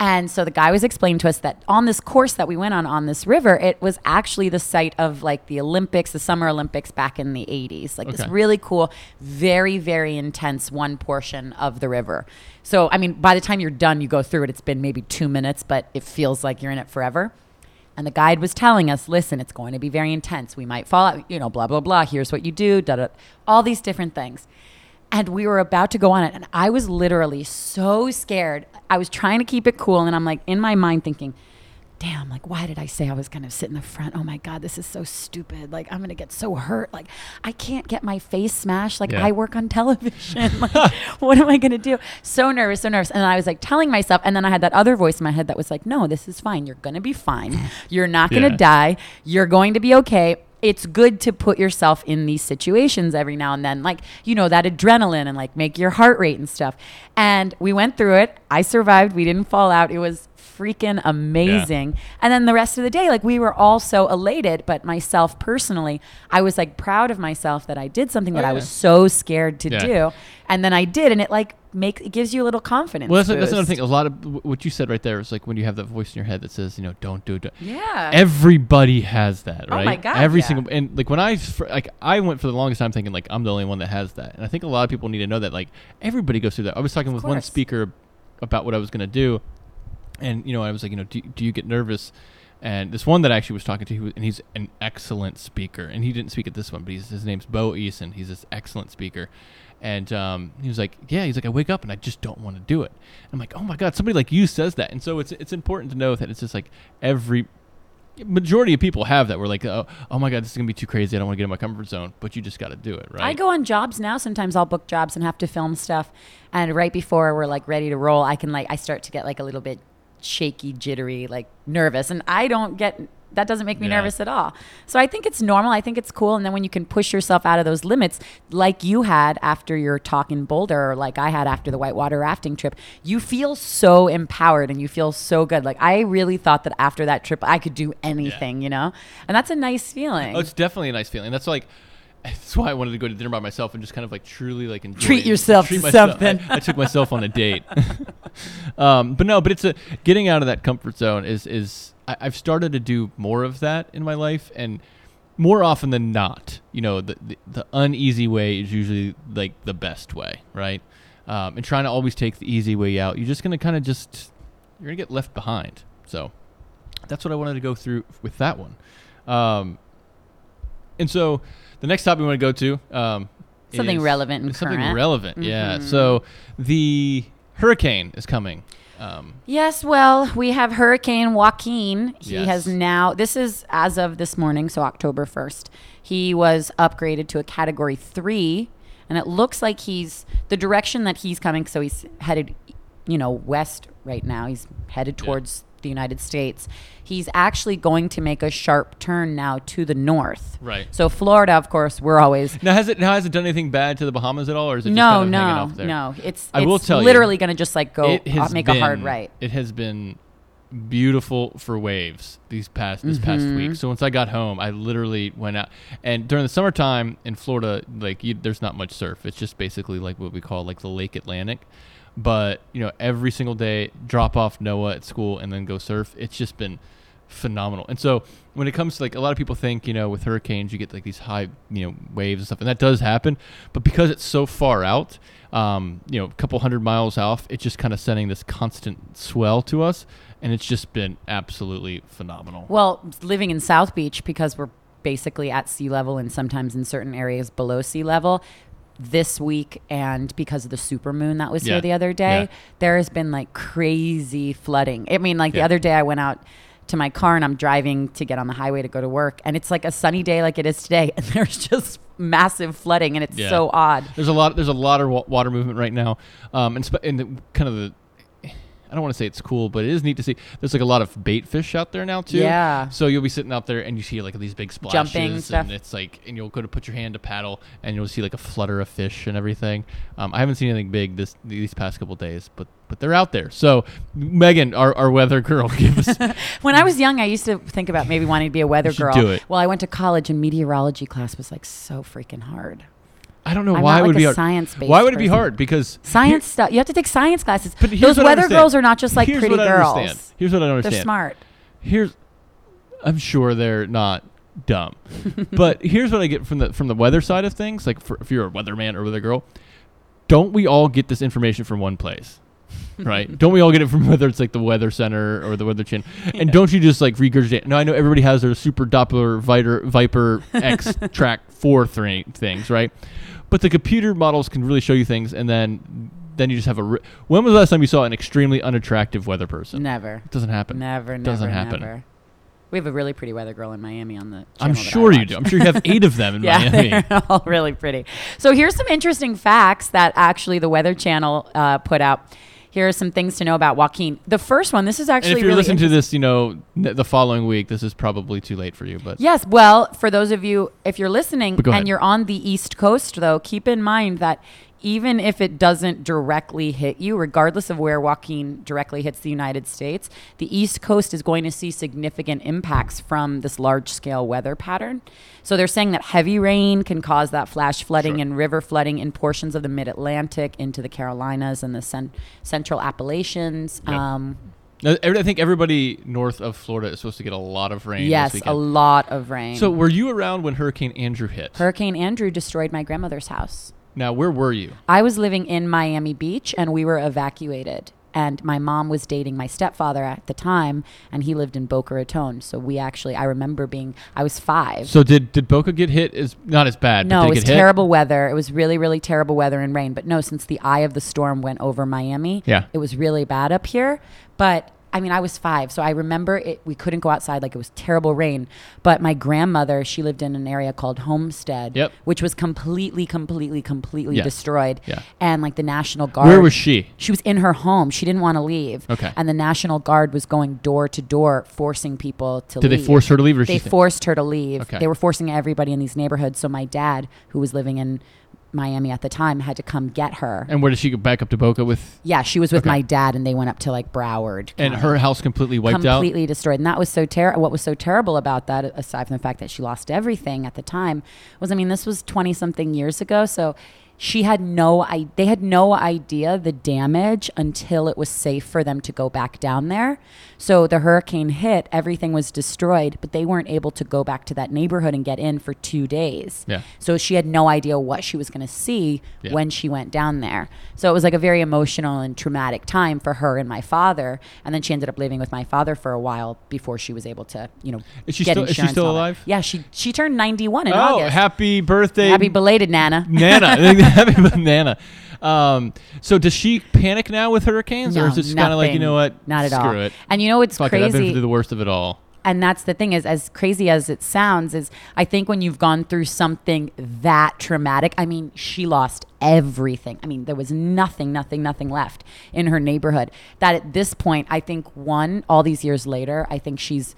And so the guy was explaining to us that on this course that we went on, on this river, it was actually the site of like the Olympics, the Summer Olympics back in the eighties, like okay. this really cool, very, very intense one portion of the river. So, I mean, by the time you're done, you go through it, it's been maybe two minutes, but it feels like you're in it forever. And the guide was telling us, listen, it's going to be very intense. We might fall out, you know, blah, blah, blah. Here's what you do, da, da, all these different things. And we were about to go on it. And I was literally so scared. I was trying to keep it cool. And I'm like in my mind thinking, damn, like, why did I say I was going to sit in the front? Oh, my God, this is so stupid. Like, I'm going to get so hurt. Like, I can't get my face smashed. Like, yeah. I work on television. Like, what am I going to do? So nervous, so nervous. And I was, like, telling myself. And then I had that other voice in my head that was like, no, this is fine. You're going to be fine. You're not going to yeah. die. You're going to be okay. It's good to put yourself in these situations every now and then, like, you know, that adrenaline and, like, make your heart rate and stuff. And we went through it. I survived. We didn't fall out. It was freaking amazing. Yeah. And then the rest of the day, like, we were all so elated, but myself personally, I was, like, proud of myself that I did something oh, that yeah. I was so scared to yeah. do. And then I did, and it, like, makes, it gives you a little confidence. Well, that's, a, that's another thing. A lot of what you said right there is like when you have that voice in your head that says, you know, don't do it. Don't. Yeah. Everybody has that, right? Oh my God. Every yeah. single, and like when I, like I went for the longest time thinking like I'm the only one that has that. And I think a lot of people need to know that like everybody goes through that. I was talking of with course. one speaker about what I was going to do. And, you know, I was like, you know, do, do you get nervous? And this one that I actually was talking to, he was, and he's an excellent speaker. And he didn't speak at this one, but he's, his name's Bo Eason. He's this excellent speaker. And um, he was like, yeah, he's like, I wake up and I just don't want to do it. And I'm like, oh my God, somebody like you says that. And so it's it's important to know that it's just like every majority of people have that. We're like, oh, oh my God, this is going to be too crazy. I don't want to get in my comfort zone, but you just got to do it, right? I go on jobs now. Sometimes I'll book jobs and have to film stuff. And right before we're like ready to roll, I can like, I start to get like a little bit shaky, jittery, like nervous. And I don't get... that doesn't make me yeah. nervous at all. So I think it's normal. I think it's cool. And then when you can push yourself out of those limits, like you had after your talk in Boulder, or like I had after the whitewater rafting trip, you feel so empowered and you feel so good. Like I really thought that after that trip, I could do anything, yeah. you know? And that's a nice feeling. Oh, it's definitely a nice feeling. That's like, that's why I wanted to go to dinner by myself and just kind of like truly like enjoy treat yourself treat to myself. something. I, I took myself on a date. um, but no, but it's a getting out of that comfort zone is, is, I've started to do more of that in my life, and more often than not, you know, the the, the uneasy way is usually like the best way, right? Um, and trying to always take the easy way out, you're just going to kind of just, you're going to get left behind. So that's what I wanted to go through with that one. Um, and so the next topic we want to go to. Um, something is, relevant and something current. Something relevant, mm-hmm. yeah. So the hurricane is coming. Um, yes, well, we have Hurricane Joaquin. He yes. has now, this is as of this morning, so October first, he was upgraded to a Category three, and it looks like he's, the direction that he's coming, so he's headed, you know, west right now. He's headed towards yeah. the United States. He's actually going to make a sharp turn now to the north. Right. So Florida, of course, we're always... Now, has it now has it done anything bad to the Bahamas at all, or is it just no, kind of no, hanging off there? No, no, it's, it's literally going to just like go make been, a hard right. It has been beautiful for waves these past this mm-hmm. past week. So once I got home, I literally went out. And during the summertime in Florida, like you, there's not much surf. It's just basically like what we call like the Lake Atlantic. But, you know, every single day, drop off Noah at school and then go surf. It's just been phenomenal. And so when it comes to, like, a lot of people think, you know, with hurricanes, you get, like, these high, you know, waves and stuff. And that does happen. But because it's so far out, um, you know, a couple hundred miles off, it's just kind of sending this constant swell to us. And it's just been absolutely phenomenal. Well, living in South Beach, because we're basically at sea level and sometimes in certain areas below sea level, this week, and because of the supermoon that was yeah. here the other day, yeah. there has been like crazy flooding. I mean, like yeah. the other day I went out to my car and I'm driving to get on the highway to go to work, and it's like a sunny day like it is today, and there's just massive flooding, and it's yeah. so odd. There's a lot. There's a lot of wa- water movement right now, um, and, sp- and the, kind of the. I don't want to say it's cool, but it is neat to see. There's like a lot of bait fish out there now too. Yeah. So you'll be sitting out there and you see like these big splashes. Jumping stuff. And it's like, and you'll go to put your hand to paddle and you'll see like a flutter of fish and everything. Um, I haven't seen anything big this these past couple of days, but but they're out there. So Megan, our, our weather girl, gave us. When I was young, I used to think about maybe wanting to be a weather girl. Do it. Well, I went to college and meteorology class was like so freaking hard. I don't know I'm why it like would be hard. Why would it person. be hard? Because science stuff. You have to take science classes. But those weather girls are not just like here's pretty girls. Understand. Here's what I understand. They're smart. Here's, I'm sure they're not dumb. But here's what I get from the from the weather side of things. Like for, if you're a weatherman or weather girl, don't we all get this information from one place? Right? Don't we all get it from whether it's like the Weather Center or the Weather Channel? And yeah. don't you just like regurgitate? No, I know everybody has their super Doppler Viper, Viper X track four three things, right? But the computer models can really show you things, and then then you just have a. Re- when was the last time you saw an extremely unattractive weather person? Never. It doesn't happen. Never. Never. Doesn't happen. Never. We have a really pretty weather girl in Miami on the channel. I'm sure you do. I'm sure you have eight of them in yeah, Miami. Yeah, they're all really pretty. So here's some interesting facts that actually the Weather Channel uh, put out. Here are some things to know about Joaquin. The first one, this is actually really... If you're really listening to this, you know, n- the following week, this is probably too late for you, but... Yes, well, for those of you, if you're listening and ahead. You're on the East Coast, though, keep in mind that even if it doesn't directly hit you, regardless of where Joaquin directly hits the United States, the East Coast is going to see significant impacts from this large-scale weather pattern. So they're saying that heavy rain can cause that flash flooding sure. and river flooding in portions of the mid-Atlantic into the Carolinas and the cen- central Appalachians. Yep. Um, now, I think everybody north of Florida is supposed to get a lot of rain. Yes, this a lot of rain. So were you around when Hurricane Andrew hit? Hurricane Andrew destroyed my grandmother's house. Now, where were you? I was living in Miami Beach, and we were evacuated. And my mom was dating my stepfather at the time, and he lived in Boca Raton. So we actually, I remember being, I was five. So did, did Boca get hit? Is not as bad. No, but did it, it was get terrible hit? Weather. It was really, really terrible weather and rain. But no, since the eye of the storm went over Miami, yeah. it was really bad up here. But I mean, I was five, so I remember it. We couldn't go outside, like it was terrible rain. But my grandmother, she lived in an area called Homestead, yep. which was completely, completely, completely yes. destroyed. Yeah. And like the National Guard. Where was she? She was in her home. She didn't want to leave. Okay. And the National Guard was going door to door, forcing people to Did leave. Did they force her to leave? Or they forced her to leave. Okay. They were forcing everybody in these neighborhoods. So my dad, who was living in Miami at the time, had to come get her. And where did she go? Back up to Boca with? Yeah, she was with okay. my dad, and they went up to like Broward. And her house completely wiped completely out? Completely destroyed. And that was so terrible. What was so terrible about that, aside from the fact that she lost everything at the time, was, I mean, this was twenty-something years ago, so she had no, I- they had no idea the damage until it was safe for them to go back down there. So the hurricane hit, everything was destroyed, but they weren't able to go back to that neighborhood and get in for two days. Yeah. So she had no idea what she was going to see yeah. when she went down there. So it was like a very emotional and traumatic time for her and my father. And then she ended up living with my father for a while before she was able to, you know, is she get still, insurance. Is she still alive? That. Yeah, she she turned ninety-one in oh, August. Oh, happy birthday. Happy belated Nana. Nana. Happy banana. Um, so does she panic now with hurricanes, no, or is it just kind of like, you know what? Not at Screw all. Screw it. And you know what's Fuck crazy? It. I've been through the worst of it all. And that's the thing, is as crazy as it sounds, is I think when you've gone through something that traumatic, I mean, she lost everything. I mean, there was nothing, nothing, nothing left in her neighborhood. That at this point, I think one, all these years later, I think she's,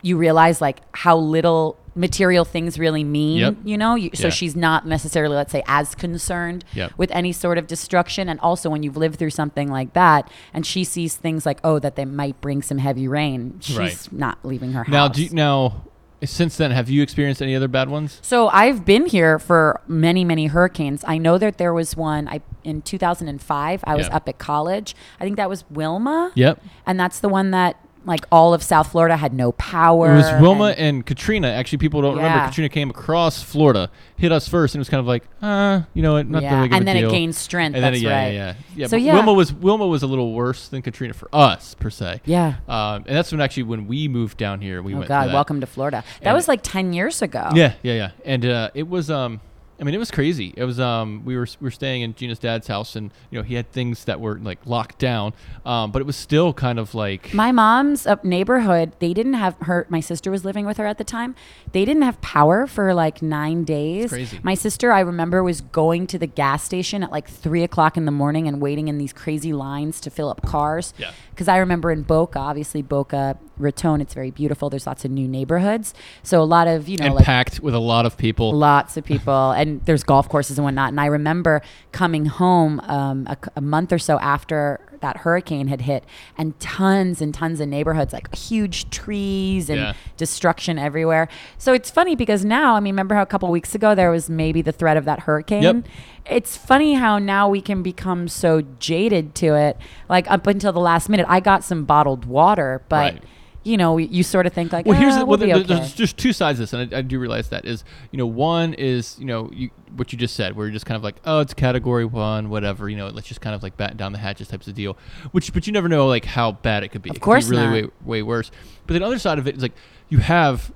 you realize like how little material things really mean, yep. you know? You, so yeah. she's not necessarily, let's say, as concerned yep. with any sort of destruction. And also when you've lived through something like that and she sees things like, oh, that they might bring some heavy rain, she's right. not leaving her house. Now, do you, now, since then, have you experienced any other bad ones? So I've been here for many, many hurricanes. I know that there was one I in two thousand five, I was yep. up at college. I think that was Wilma. Yep. And that's the one that like all of South Florida had no power. It was Wilma and, and Katrina. Actually, people don't yeah. remember. Katrina came across Florida, hit us first, and it was kind of like, uh, you know, not yeah. really good. And then deal. It gained strength. And that's then it, yeah, right. Yeah, yeah, yeah. So yeah. Wilma was Wilma was a little worse than Katrina for us per se. Yeah. Um, and that's when actually when we moved down here, we oh went. Oh God, to that. Welcome to Florida. That and was like ten years ago. Yeah, yeah, yeah. And uh, it was. Um, I mean, it was crazy. It was. Um, we were we were staying in Gina's dad's house, and you know he had things that were like locked down, um, but it was still kind of like my mom's up neighborhood. They didn't have her. My sister was living with her at the time. They didn't have power for like nine days. It's crazy. My sister, I remember, was going to the gas station at like three o'clock in the morning and waiting in these crazy lines to fill up cars. Yeah. Because I remember in Boca, obviously Boca Raton, it's very beautiful. There's lots of new neighborhoods, so a lot of you know, and like, packed with a lot of people, lots of people. And there's golf courses and whatnot. And I remember coming home um, a, a month or so after that hurricane had hit, and tons and tons of neighborhoods, like huge trees and yeah. destruction everywhere. So it's funny because now, I mean, remember how a couple of weeks ago there was maybe the threat of that hurricane? Yep. It's funny how now we can become so jaded to it. Like up until the last minute, I got some bottled water, but... Right. You know, you sort of think like, well, ah, here's the, we'll well, there, okay. there's just two sides of this, and I, I do realize that is, you know, one is, you know, you, what you just said, where you're just kind of like, oh, it's category one, whatever, you know, let's just kind of like batten down the hatches types of deal, which, but you never know like how bad it could be. Of course, it could be really not. way way worse. But the other side of it is like you have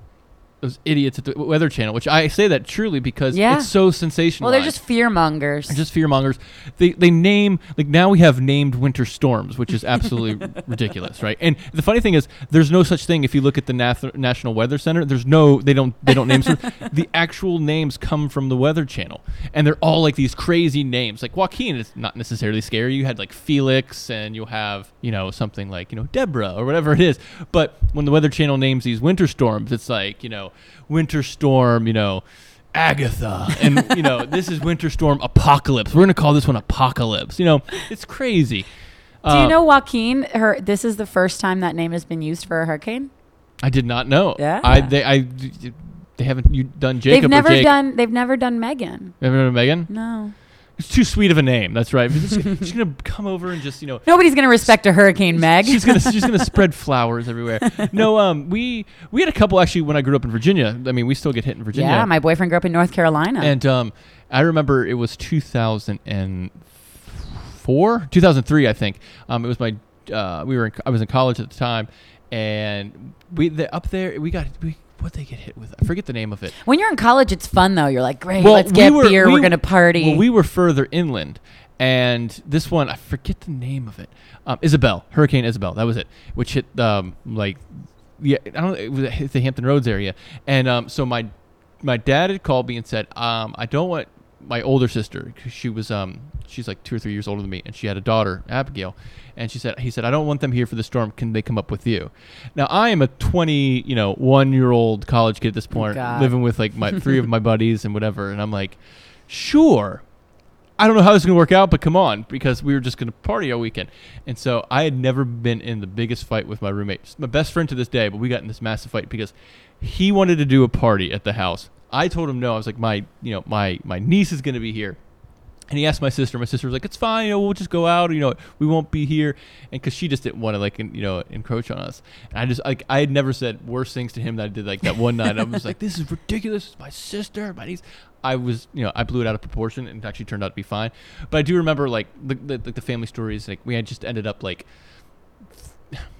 those idiots at the Weather Channel, which I say that truly because yeah. it's so sensationalized. Well, they're just fear mongers. They're just fear mongers. They they name, like now we have named winter storms, which is absolutely ridiculous, right? And the funny thing is, there's no such thing. If you look at the Nath- National Weather Center, there's no, they don't they don't name storms. The actual names come from the Weather Channel, and they're all like these crazy names. Like Joaquin is not necessarily scary. You had like Felix, and you'll have you know something like you know Deborah or whatever it is. But when the Weather Channel names these winter storms, it's like you know. Winter storm, you know, Agatha, and you know, this is winter storm apocalypse. We're gonna call this one apocalypse. You know, it's crazy. Do uh, you know Joaquin? Her, this is the first time that name has been used for a hurricane. I did not know. Yeah, I they I they haven't you done Jacob? They've never or Jake? done. They've never done Megan. They've never done Megan. No. It's too sweet of a name. That's right. She's going to come over and just, you know. Nobody's going to respect a hurricane, Meg. She's going to she's going to spread flowers everywhere. No, um, we we had a couple actually when I grew up in Virginia. I mean, we still get hit in Virginia. Yeah, my boyfriend grew up in North Carolina. And um, I remember it was two thousand and two thousand four, two thousand three, I think. Um, it was my uh, we were in, I was in college at the time, and we the, up there we got we. What they get hit with? I forget the name of it. When you're in college, it's fun though. You're like, great, well, let's get we were, beer. We, we're gonna party. Well, we were further inland, and this one I forget the name of it. Um, Isabel, Hurricane Isabel, that was it, which hit um, like yeah, I don't. It was it hit the Hampton Roads area, and um, so my my dad had called me and said, um, I don't want my older sister. Cause she was um, she's like two or three years older than me, and she had a daughter, Abigail, and she said, he said, I don't want them here for the storm. Can they come up with you? Now I am a twenty, you know, one year old college kid at this point, God. living with like my three of my buddies and whatever, and I'm like, sure. I don't know how this is gonna work out, but come on, because we were just gonna party all weekend. And so I had never been in the biggest fight with my roommate, just my best friend to this day, but we got in this massive fight because he wanted to do a party at the house. I told him no. I was like, my, you know, my my niece is gonna be here. And he asked my sister. My sister was like, "It's fine, you know, we'll just go out. You know, we won't be here," and because she just didn't want to, like, you know, encroach on us. And I just, like, I had never said worse things to him than I did like that one night. I was like, "This is ridiculous. It's my sister, my niece." I was, you know, I blew it out of proportion, and it actually turned out to be fine. But I do remember, like, the the, the family stories. Like, we had just ended up like.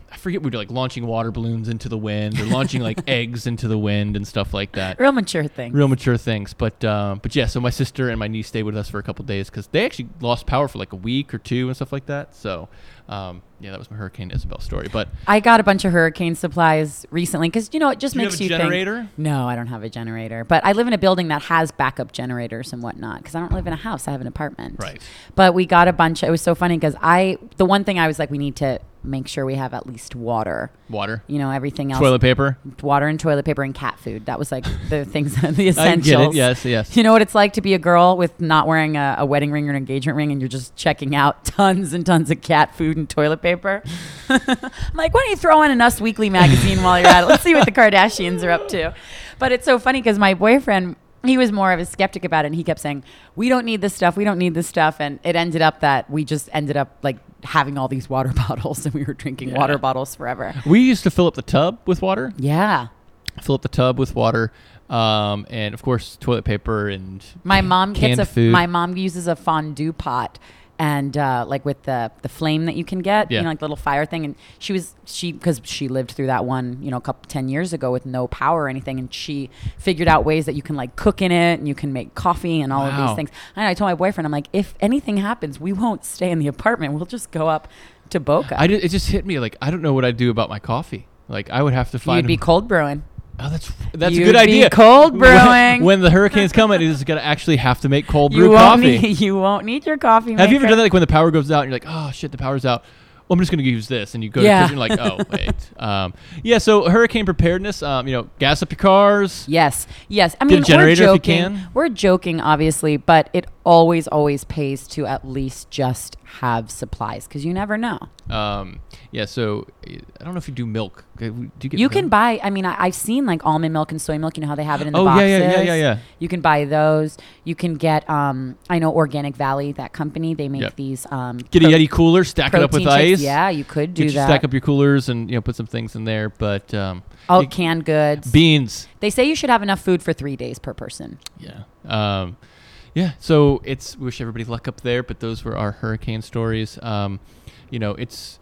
I forget we were like launching water balloons into the wind or launching like eggs into the wind and stuff like that. Real mature things. Real mature things. But um, but yeah, so my sister and my niece stayed with us for a couple of days because they actually lost power for like a week or two and stuff like that. So um, yeah, that was my Hurricane Isabel story. But I got a bunch of hurricane supplies recently because, you know, it just do makes you, have a you generator? Think. No, I don't have a generator. But I live in a building that has backup generators and whatnot because I don't live in a house. I have an apartment. Right. But we got a bunch. It was so funny because I the one thing I was like, we need to make sure we have at least water. Water. You know, everything else. Toilet paper. Water and toilet paper and cat food. That was like the things, the essentials. I get it. Yes, yes. You know what it's like to be a girl with not wearing a, a wedding ring or an engagement ring, and you're just checking out tons and tons of cat food and toilet paper. I'm like, why don't you throw in an Us Weekly magazine while you're at it? Let's see what the Kardashians are up to. But it's so funny because my boyfriend, he was more of a skeptic about it, and he kept saying, we don't need this stuff. We don't need this stuff. And it ended up that we just ended up like having all these water bottles, and we were drinking yeah. water bottles forever. We used to fill up the tub with water. Yeah. Fill up the tub with water. Um, and of course, toilet paper and my mom canned gets a, food. My mom uses a fondue pot. And uh, like with the the flame that you can get, yeah. you know, like the little fire thing. And she was, she, because she lived through that one, you know, a couple, ten years ago with no power or anything. And she figured out ways that you can like cook in it, and you can make coffee and all wow. of these things. And I told my boyfriend, I'm like, if anything happens, we won't stay in the apartment. We'll just go up to Boca. I did, it just hit me. Like, I don't know what I'd do about my coffee. Like, I would have to find. You'd be cold brewing. Oh, that's that's You'd a good idea. Be cold brewing. When, when the hurricane's coming, it's going to actually have to make cold brew you coffee. Need, you won't need your coffee maker. Have you ever done that, like when the power goes out and you're like, oh, shit, the power's out. Well, I'm just going to use this. And you go yeah. to the kitchen and you're like, oh, wait. Um, yeah, so hurricane preparedness, um, you know, gas up your cars. Yes, yes. I mean, get a generator we're joking. If you can. We're joking, obviously, but it always, always pays to at least just have supplies because you never know. Um, yeah, so I don't know if you do milk. Do you get you milk? Can buy, I mean, I, I've seen like almond milk and soy milk. You know how they have it in the oh, boxes? Yeah, yeah, yeah, yeah, yeah. You can buy those. You can get, um, I know Organic Valley, that company, they make yep. these. Um, get pro- a Yeti cooler, stack it up with chips. Ice. Yeah, you could do get that. You stack up your coolers and, you know, put some things in there. But um, oh, it, canned goods. Beans. They say you should have enough food for three days per person. Yeah. Um, yeah, so it's wish everybody luck up there, but those were our hurricane stories. Um, you know, it's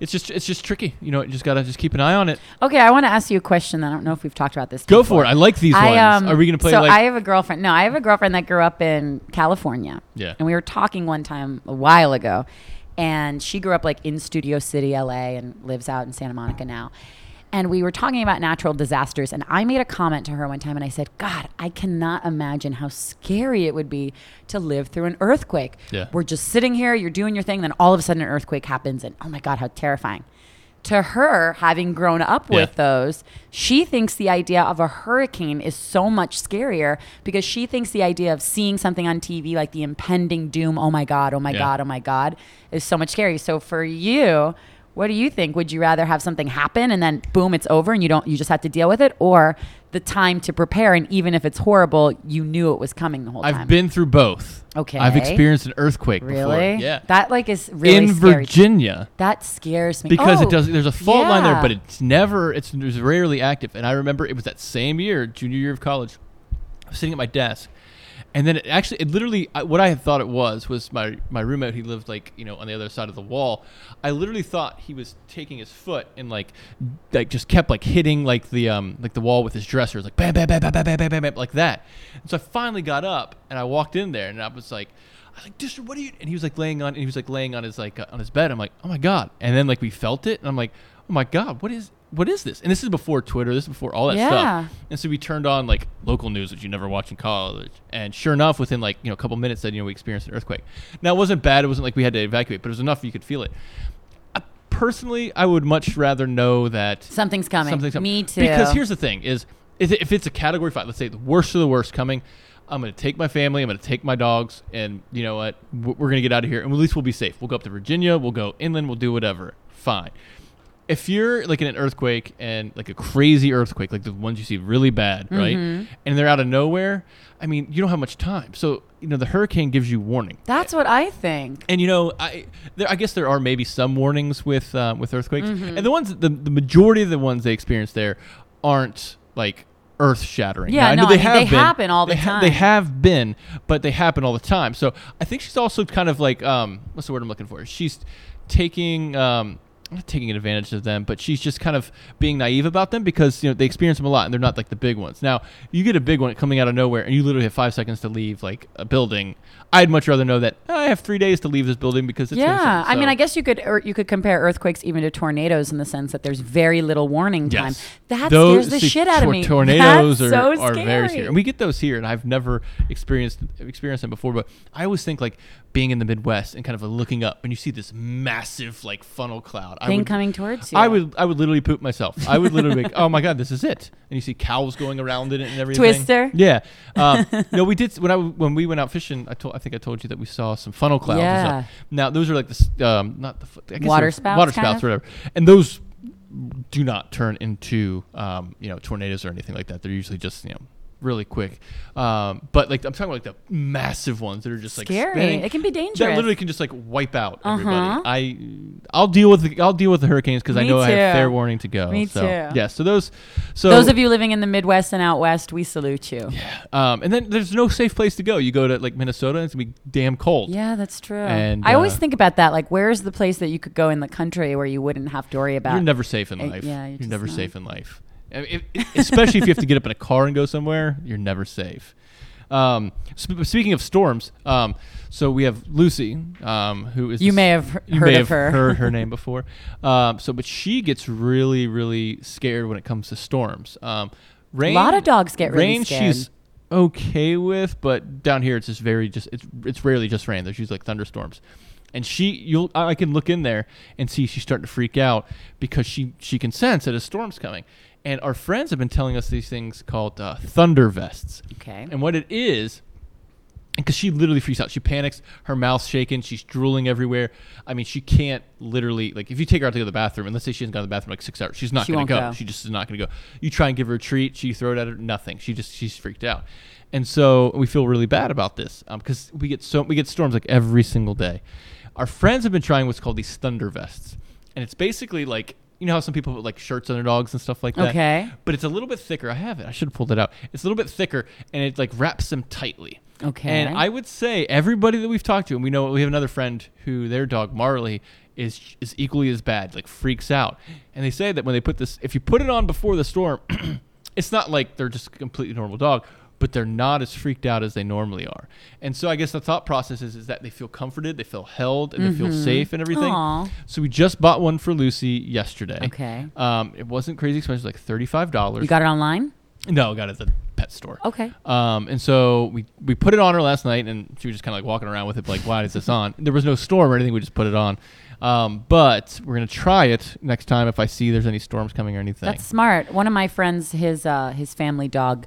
it's just it's just tricky. You know, you just gotta just keep an eye on it. Okay, I want to ask you a question. I don't know if we've talked about this. Go before. For it. I like these I, um, ones. Are we gonna play? So like- I have a girlfriend. No, I have a girlfriend that grew up in California. Yeah, and we were talking one time a while ago, and she grew up like in Studio City, L A, and lives out in Santa Monica now. And we were talking about natural disasters, and I made a comment to her one time, and I said, God, I cannot imagine how scary it would be to live through an earthquake. Yeah. We're just sitting here, you're doing your thing, then all of a sudden an earthquake happens, and oh my God, how terrifying. To her, having grown up yeah. with those, she thinks the idea of a hurricane is so much scarier because she thinks the idea of seeing something on T V, like the impending doom, oh my God, oh my yeah. God, oh my God, is so much scary. So for you... What do you think? Would you rather have something happen and then boom, it's over and you don't, you just have to deal with it, or the time to prepare? And even if it's horrible, you knew it was coming the whole time. I've been through both. Okay. I've experienced an earthquake really? before. Really? Yeah. That like is really in scary. Virginia. That scares me. Because oh, it does, there's a fault yeah. line there, but it's never, it's, it's rarely active. And I remember it was that same year, junior year of college, I was sitting at my desk And then it actually, it literally, what I had thought it was, was my, my roommate, he lived like, you know, on the other side of the wall. I literally thought he was taking his foot and like, like just kept like hitting like the, um, like the wall with his dresser, like bam, bam, bam, bam, bam, bam, bam, bam, like that. And so I finally got up and I walked in there and I was like, I was like, District, what are you? And he was like laying on, and he was like laying on his, like uh, on his bed. I'm like, oh my God. And then like we felt it and I'm like, oh my God, what is What is this? And this is before Twitter. This is before all that yeah. stuff. And so we turned on like local news, which you never watch in college. And sure enough, within like, you know, a couple minutes that, you know, we experienced an earthquake. Now, it wasn't bad. It wasn't like we had to evacuate, but it was enough you could feel it. I, personally, I would much rather know that something's coming. Something's coming. Me too. Because here's the thing is, is if it's a category five, let's say the worst of the worst coming, I'm going to take my family. I'm going to take my dogs. And you know what? We're going to get out of here. And at least we'll be safe. We'll go up to Virginia. We'll go inland. We'll do whatever. Fine. If you're like in an earthquake and like a crazy earthquake, like the ones you see really bad, right? Mm-hmm. And they're out of nowhere. I mean, you don't have much time. So, you know, the hurricane gives you warning. That's what I think. And, you know, I there, I guess there are maybe some warnings with um, with earthquakes. Mm-hmm. And the ones, the, the majority of the ones they experience there aren't like earth shattering. Yeah, now, no, I know they, I mean, have they been, happen all the they ha- time. They have been, but they happen all the time. So I think she's also kind of like, um, what's the word I'm looking for? She's taking... Um, not taking advantage of them, but she's just kind of being naive about them because, you know, they experience them a lot and they're not like the big ones. Now, you get a big one coming out of nowhere and you literally have five seconds to leave like a building. I'd much rather know that oh, I have three days to leave this building because it's yeah. Innocent, so. I mean, I guess you could or you could compare earthquakes even to tornadoes in the sense that there's very little warning yes. time. That those, scares the see, shit out tor- of me. Tornadoes That's are, so are very scary, and we get those here, and I've never experienced experienced them before. But I always think like being in the Midwest and kind of looking up and you see this massive like funnel cloud. Thing I would, coming towards you. I would I would literally poop myself. I would literally be like, oh my God, this is it. And you see cows going around in it and everything. Twister. Yeah. Um, no, we did when I when we went out fishing. I told I think I told you that we saw some funnel clouds. Yeah. And stuff. Now those are like the um, not the I guess water spouts. Water spouts, kind of? Or whatever. And those do not turn into um, you know tornadoes or anything like that. They're usually just you know. really quick. Um, but like I'm talking about like the massive ones that are just like scary. Spinning. It can be dangerous. That literally can just like wipe out uh-huh. everybody. I I'll deal with the, I'll deal with the hurricanes because I know too. I have fair warning to go. Me so, too. Yeah, so those so those of you living in the Midwest and out west, we salute you. Yeah. Um, and then there's no safe place to go. You go to like Minnesota and it's going to be damn cold. Yeah, that's true. And I uh, always think about that like where's the place that you could go in the country where you wouldn't have to worry about You're never safe in life. Uh, yeah, you're, you're never not. safe in life. I mean, it, especially if you have to get up in a car and go somewhere, you're never safe. Um, sp- speaking of storms, um, so we have Lucy, um, who is you this, may have heard you may of have her, heard her name before. Um, so, but she gets really, really scared when it comes to storms. Um, rain, a lot of dogs get really rain, scared. She's okay with, but down here it's just very just it's it's rarely just rain. There's usually like thunderstorms. And she, you'll, I can look in there and see she's starting to freak out because she, she can sense that a storm's coming. And our friends have been telling us these things called uh, thunder vests. Okay. And what it is, because she literally freaks out. She panics. Her mouth's shaking. She's drooling everywhere. I mean, she can't literally, like, if you take her out to go to the bathroom, and let's say she hasn't gone to the bathroom like six hours, she's not going to go. go. She just is not going to go. You try and give her a treat. She throw it at her. Nothing. She just, she's freaked out. And so we feel really bad about this because um, we get so we get storms like every single day. Our friends have been trying what's called these thunder vests. And it's basically like, you know how some people put like shirts on their dogs and stuff like that? Okay. But it's a little bit thicker. I have it. I should have pulled it out. It's a little bit thicker and it like wraps them tightly. Okay. And I would say everybody that we've talked to, and we know we have another friend who their dog Marley is is equally as bad, like freaks out. And they say that when they put this, if you put it on before the storm, it's not like they're just a completely normal dog, but they're not as freaked out as they normally are. And so I guess the thought process is, is that they feel comforted, they feel held, and mm-hmm. they feel safe and everything. Aww. So we just bought one for Lucy yesterday. Okay. Um, it wasn't crazy expensive, like thirty-five dollars. You got it online? No, I got it at the pet store. Okay. Um, and so we, we put it on her last night, and she was just kind of like walking around with it, like, why is this on? There was no storm or anything, we just put it on. Um, but we're going to try it next time if I see there's any storms coming or anything. That's smart. One of my friends, his uh, his family dog,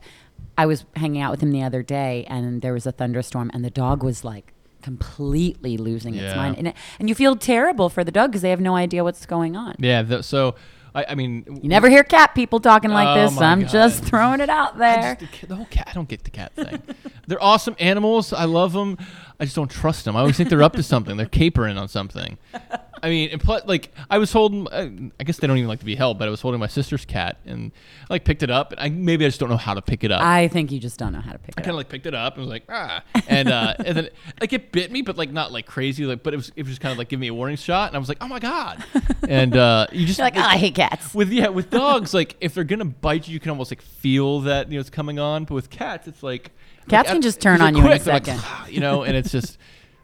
I was hanging out with him the other day and there was a thunderstorm and the dog was like completely losing yeah. its mind. And, it, and you feel terrible for the dog because they have no idea what's going on. Yeah. The, so, I, I mean. You never hear cat people talking like oh this. I'm God. just throwing it out there. Just, the whole cat. I don't get the cat thing. They're awesome animals. I love them. I just don't trust them. I always think they're up to something. They're capering on something. I mean, and plus, like, I was holding, I guess they don't even like to be held, but I was holding my sister's cat and I, like, picked it up. And I, maybe I just don't know how to pick it up. I think you just don't know how to pick I it up. I kind of, like, picked it up and was like, ah. And, uh, and then, like, it bit me, but, like, not, like, crazy. Like, but it was, it was just kind of, like, giving me a warning shot. And I was like, oh, my God. And uh, you just. You're like, oh, I hate cats. With, yeah, with dogs, like, if they're going to bite you, you can almost, like, feel that, you know, it's coming on. But with cats, it's like. Cats like, can just turn on you quick, in a second. Like, you know, and it's just.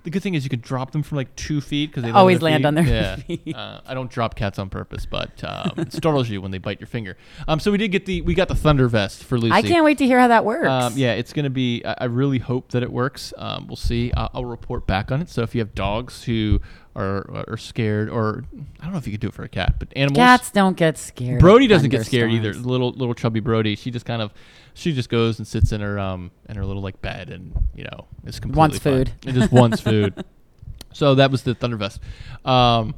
The good thing is you can drop them from like two feet because they always land on their yeah. feet. Uh, I don't drop cats on purpose, but um, it startles you when they bite your finger. Um, so we did get the we got the Thunder Vest for Lucy. I can't wait to hear how that works. Um, yeah, it's gonna be. I, I really hope that it works. Um, we'll see. I'll, I'll report back on it. So if you have dogs who are are scared, or I don't know if you could do it for a cat, but animals. Cats don't get scared. Brody doesn't get scared either. Little little chubby Brody. She just kind of. She just goes and sits in her um in her little like bed and you know it's completely wants food. It just wants food. So that was the Thunder Vest. Um,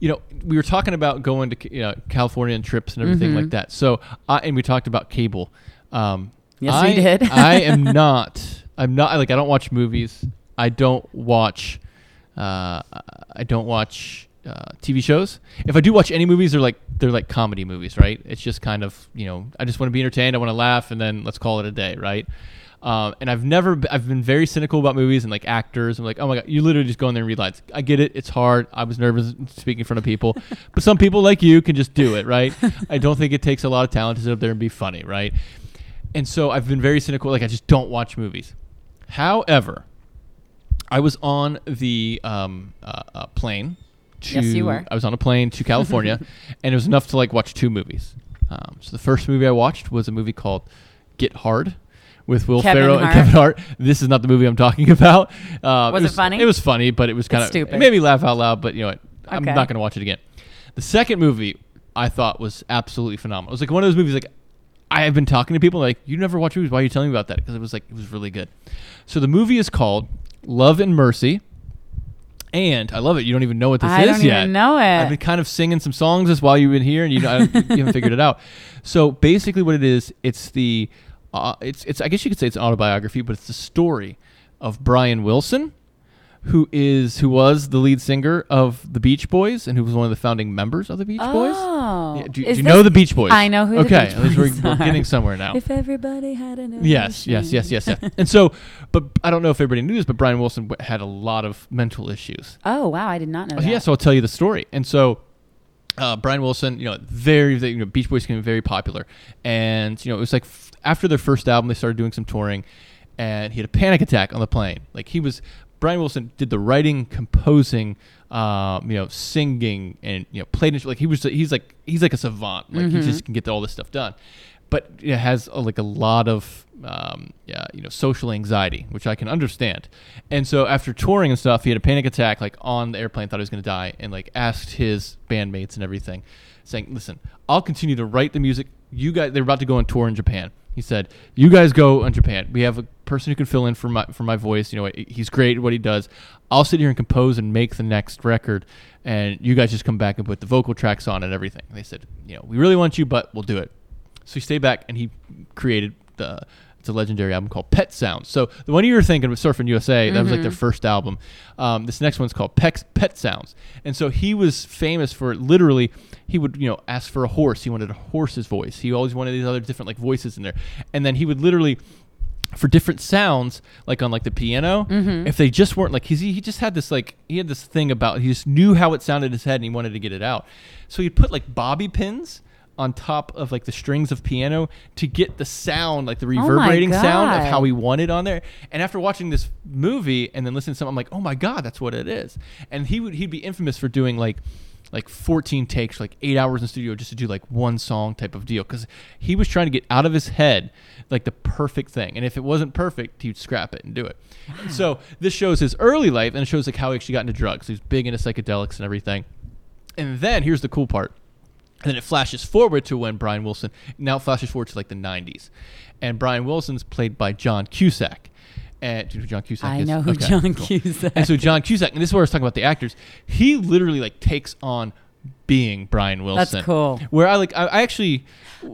you know we were talking about going to you know, California and trips and everything mm-hmm. like that. So I and we talked about cable. Um, yes, I, we did. I am not. I'm not like I don't watch movies. I don't watch. Uh, I don't watch. Uh, T V shows. If I do watch any movies, they're like they're like comedy movies, right? It's just kind of you know I just want to be entertained. I want to laugh, and then let's call it a day, right? Um, and I've never be, I've been very cynical about movies and like actors. I'm like, oh my god, you literally just go in there and read lines. I get it. It's hard. I was nervous speaking in front of people, but some people like you can just do it, right? I don't think it takes a lot of talent to sit up there and be funny, right? And so I've been very cynical. Like I just don't watch movies. However, I was on the um, uh, uh, plane. To, yes, you were. I was on a plane to California, and it was enough to like watch two movies. Um, so the first movie I watched was a movie called Get Hard with Will Ferrell and Kevin Hart. This is not the movie I'm talking about. Uh, was it, was, it funny? It was funny, but it was kind of stupid. It made me laugh out loud, but you know what? Okay. I'm not going to watch it again. The second movie I thought was absolutely phenomenal. It was like one of those movies like I have been talking to people like you never watch movies. Why are you telling me about that? Because it was like it was really good. So the movie is called Love and Mercy. And I love it. You don't even know what this I is don't yet. I don't even know it. I've been kind of singing some songs as while you've been here, and you, know, you haven't figured it out. So basically, what it is, it's the, uh, it's it's. I guess you could say it's an autobiography, but it's the story of Brian Wilson, who is who was the lead singer of the Beach Boys, and who was one of the founding members of the Beach oh. Boys. Yeah, do do you this, know the Beach Boys? I know who. Okay, the Beach Boys we're, are. we're getting somewhere now. If everybody had an ocean. Yes, yes, yes, yes, yes. And so, but I don't know if everybody knew this, but Brian Wilson w- had a lot of mental issues. Oh wow, I did not know. Oh, that. Yeah, so I'll tell you the story. And so, uh, Brian Wilson, you know, very, you know, Beach Boys became very popular, and you know, it was like f- after their first album, they started doing some touring, and he had a panic attack on the plane. Like he was. Brian Wilson did the writing, composing, uh, you know, singing, and you know, played instrument. Like he was, he's like, he's like a savant. Like mm-hmm. he just can get all this stuff done. But it has a, like a lot of, um, yeah, you know, social anxiety, which I can understand. And so after touring and stuff, he had a panic attack, like on the airplane, thought he was going to die, and like asked his bandmates and everything, saying, "Listen, I'll continue to write the music. You guys, they're about to go on tour in Japan." He said, "You guys go on Japan. We have a person who can fill in for my for my voice. You know, he's great at what he does. I'll sit here and compose and make the next record, and you guys just come back and put the vocal tracks on and everything." And they said, "You know, we really want you, but we'll do it." So he stayed back, and he created the it's a legendary album called Pet Sounds. So the one you were thinking was Surfing U S A. That mm-hmm. was like their first album. Um, this next one's called Pet, Pet Sounds. And so he was famous for literally, he would, you know, ask for a horse. He wanted a horse's voice. He always wanted these other different like voices in there. And then he would literally, for different sounds, like on like the piano, mm-hmm. if they just weren't like, he's, he just had this like, he had this thing about, he just knew how it sounded in his head and he wanted to get it out. So he'd put like bobby pins on top of like the strings of piano to get the sound, like the reverberating oh sound of how he wanted on there. And after watching this movie and then listening to something, I'm like, oh my God, that's what it is. And he would, he'd be infamous for doing like, like fourteen takes, like eight hours in the studio just to do like one song type of deal. Cause he was trying to get out of his head, like the perfect thing. And if it wasn't perfect, he'd scrap it and do it. Wow. And so this shows his early life and it shows like how he actually got into drugs. He was big into psychedelics and everything. And then here's the cool part. And then it flashes forward to when Brian Wilson, now it flashes forward to like the nineties. And Brian Wilson's played by John Cusack. And do you know who John Cusack I is? I know who okay, John cool. Cusack is. And so John Cusack, and this is where I was talking about the actors, he literally like takes on being Brian Wilson. That's cool. Where I like, I, I actually,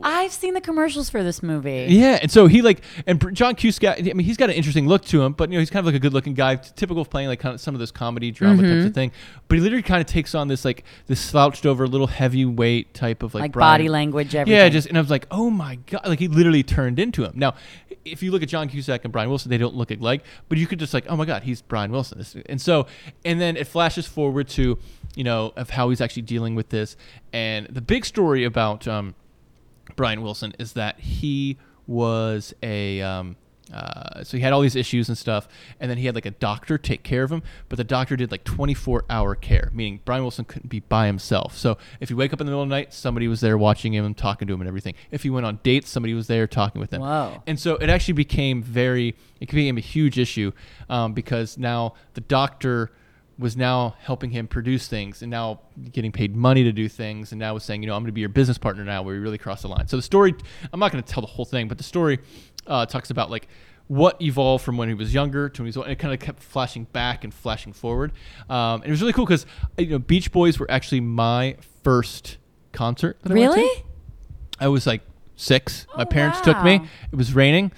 I've seen the commercials for this movie. Yeah, and so he like, and John Cusack got, I mean, he's got an interesting look to him, but you know, he's kind of like a good-looking guy, typical of playing like kind of some of those comedy drama mm-hmm. types of thing. But he literally kind of takes on this like this slouched-over, little heavyweight type of like, like Brian. Body language, everything. Yeah, just and I was like, oh my god, like he literally turned into him. Now, if you look at John Cusack and Brian Wilson, they don't look alike, but you could just like, oh my god, he's Brian Wilson. And so, and then it flashes forward to, you know, of how he's actually dealing with this. And the big story about um, Brian Wilson is that he was a, um, uh, so he had all these issues and stuff, and then he had like a doctor take care of him, but the doctor did like twenty-four hour care, meaning Brian Wilson couldn't be by himself. So if you wake up in the middle of the night, somebody was there watching him and talking to him and everything. If he went on dates, somebody was there talking with him. Wow. And so it actually became very, it became a huge issue um, because now the doctor was now helping him produce things and now getting paid money to do things. And now was saying, you know, I'm going to be your business partner now, where we really crossed the line. So the story, I'm not going to tell the whole thing, but the story uh, talks about like what evolved from when he was younger to when he was old. And it kind of kept flashing back and flashing forward. Um, and it was really cool because, you know, Beach Boys were actually my first concert. That I really? Went to. I was like six. Oh, my parents wow. took me. It was raining.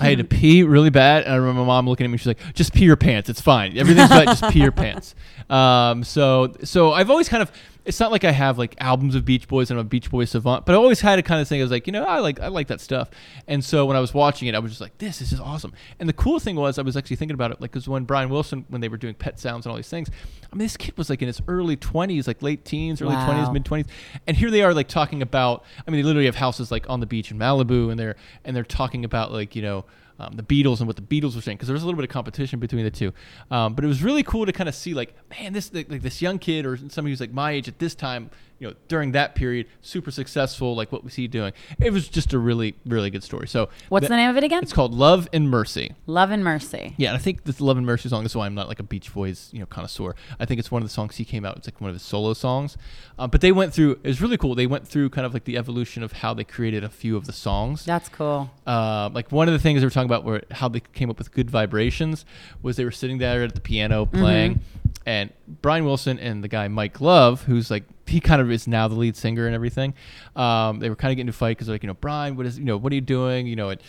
I had to pee really bad, and I remember my mom looking at me. She's like, "Just pee your pants. It's fine. Everything's right. Just pee your pants." Um, so, so I've always kind of. It's not like I have like albums of Beach Boys and I'm a Beach Boy savant, but I always had a kind of thing. I was like, you know, I like I like that stuff. And so when I was watching it, I was just like, this, this is awesome. And the cool thing was, I was actually thinking about it, like, because when Brian Wilson, when they were doing Pet Sounds and all these things, I mean, this kid was like in his early twenties, like late teens, early wow. twenties, mid twenties, and here they are like talking about. I mean, they literally have houses like on the beach in Malibu, and they're and they're talking about like you know. Um, the Beatles and what the Beatles were saying, because there was a little bit of competition between the two, um, but it was really cool to kind of see like, man, this like, like this young kid or somebody who's like my age at this time, you know, during that period, super successful. Like, what was he doing? It was just a really, really good story. So, what's th- the name of it again? It's called Love and Mercy. Love and Mercy. Yeah, and I think this Love and Mercy song is why I'm not like a Beach Boys, you know, connoisseur. I think it's one of the songs he came out. It's like one of his solo songs, um, but they went through. It was really cool. They went through kind of like the evolution of how they created a few of the songs. That's cool. Uh, like one of the things they were talking. about where how they came up with Good Vibrations was they were sitting there at the piano playing mm-hmm. and Brian Wilson and the guy Mike Love, who's like he kind of is now the lead singer and everything, um they were kind of getting into a fight because like, you know, Brian, what is, you know, what are you doing, you know, it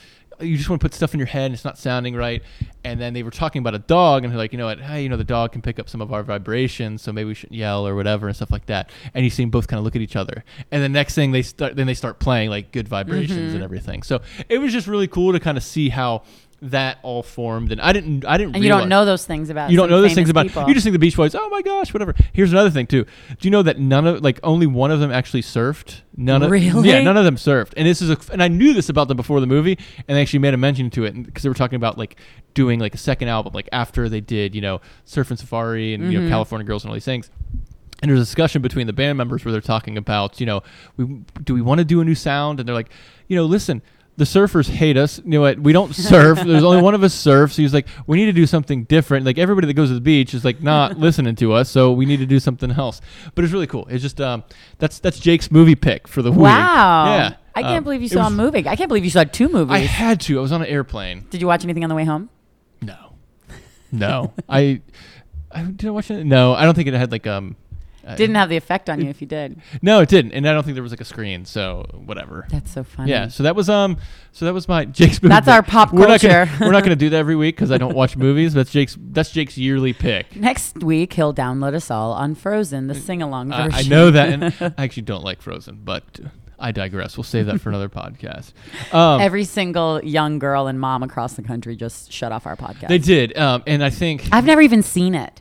you just want to put stuff in your head and it's not sounding right. And then they were talking about a dog and they're like, you know what, hey, you know, the dog can pick up some of our vibrations, so maybe we shouldn't yell or whatever and stuff like that. And you see them both kind of look at each other. And the next thing they start, then they start playing like Good Vibrations mm-hmm. and everything. So it was just really cool to kind of see how that all formed. And I didn't, I didn't. And realize, you don't know those things about. You don't know those things about. People. You just think the Beach Boys. Oh my gosh, whatever. Here's another thing too. Do you know that none of, like, only one of them actually surfed? None of really? Yeah, none of them surfed. And this is a, and I knew this about them before the movie, and they actually made a mention to it because they were talking about like doing like a second album, like after they did, you know, Surf and Safari and mm-hmm. you know, California Girls and all these things. And there's a discussion between the band members where they're talking about, you know, we do we want to do a new sound, and they're like, you know, listen. The surfers hate us. You know what? We don't surf. There's only one of us surfs. So he was like, we need to do something different. Like everybody that goes to the beach is like not listening to us. So we need to do something else. But it's really cool. It's just um, that's that's Jake's movie pick for the week. Wow. Yeah. I can't um, believe you saw was, a movie. I can't believe you saw two movies. I had to. I was on an airplane. Did you watch anything on the way home? No. No. I, I did I watch it? No. I don't think it had like um. Uh, didn't have the effect on it, you if you did. No, it didn't, and I don't think there was like a screen, so whatever. That's so funny. Yeah, so that was um, so that was my Jake's movie. That's pick. Our pop we're culture. Not gonna, we're not going to do that every week because I don't watch movies. That's Jake's. That's Jake's yearly pick. Next week he'll download us all on Frozen, the sing-along version. Uh, I know that, and I actually don't like Frozen, but I digress. We'll save that for another podcast. Um, Every single young girl and mom across the country just shut off our podcast. They did, um, and I think I've never even seen it.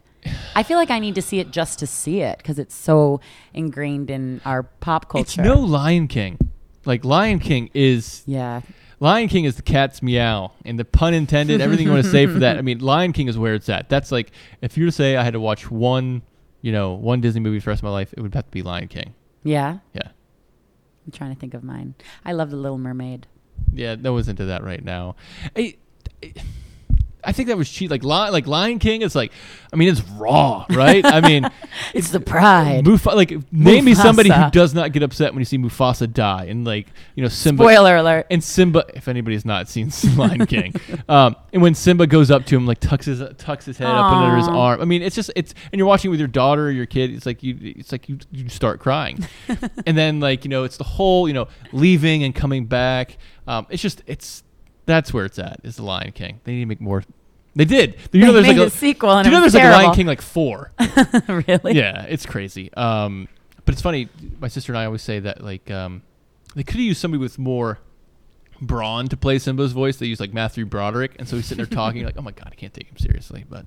I feel like I need to see it just to see it because it's so ingrained in our pop culture. It's no Lion King. Like Lion King is... Yeah. Lion King is the cat's meow and the pun intended, everything you want to say for that. I mean, Lion King is where it's at. That's like, if you were to say I had to watch one, you know, one Disney movie for the rest of my life, it would have to be Lion King. Yeah? Yeah. I'm trying to think of mine. I love The Little Mermaid. Yeah, no one's into that right now. I, I, I think that was cheap. Like, li- like Lion King, it's like, I mean, it's raw, right? I mean, it's the pride. Muf- like, name Mufasa. Me somebody who does not get upset when you see Mufasa die, and like, you know, Simba. Spoiler alert. And Simba, if anybody's not seen Lion King, um, and when Simba goes up to him, like tucks his tucks his head Aww. Up under his arm. I mean, it's just it's, and you're watching it with your daughter or your kid. It's like you, it's like you, you start crying, and then like you know, it's the whole you know leaving and coming back. Um, it's just it's. That's where it's at, is The Lion King. They need to make more. They did. You they know, there's made like a, a sequel, and do you know there's terrible. Like Lion King like four? Really? Yeah, it's crazy. Um, but it's funny. My sister and I always say that like um, they could have used somebody with more brawn to play Simba's voice. They used like Matthew Broderick, and so he's sitting there talking like, "Oh my God, I can't take him seriously." But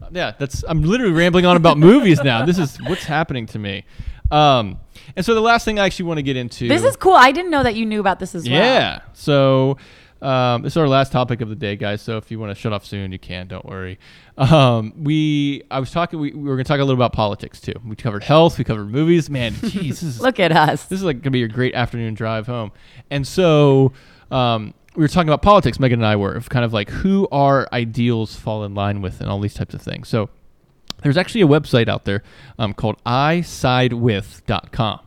uh, yeah, that's I'm literally rambling on about movies now. This is what's happening to me. Um, and so the last thing I actually want to get into. This is cool. I didn't know that you knew about this as well. Yeah. So. Um, this is our last topic of the day, guys. So if you want to shut off soon, you can. Don't worry. Um, we, I was talking. We, we were going to talk a little about politics too. We covered health. We covered movies. Man, Jesus, look at us. This is like going to be your great afternoon drive home. And so um, we were talking about politics. Megan and I were of kind of like who our ideals fall in line with, and all these types of things. So there's actually a website out there um, called I side with dot com.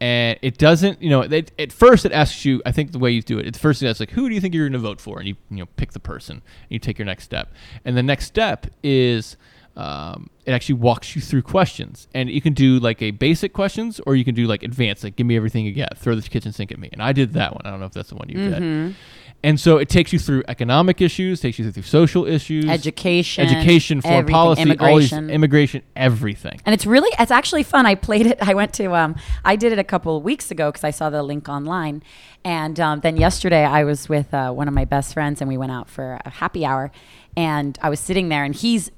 And it doesn't, you know, it, at first it asks you, I think the way you do it, at first it asks like, who do you think you're going to vote for? And you, you know, pick the person and you take your next step. And the next step is um, it actually walks you through questions. And you can do like a basic questions or you can do like advanced, like give me everything you got, throw the kitchen sink at me. And I did that one. I don't know if that's the one you mm-hmm. did. And so it takes you through economic issues, takes you through social issues, education, education, foreign policy, immigration. All these, immigration, everything. And it's really, it's actually fun. I played it. I went to, um, I did it a couple of weeks ago because I saw the link online. And um, then yesterday I was with uh, one of my best friends and we went out for a happy hour. And I was sitting there and he's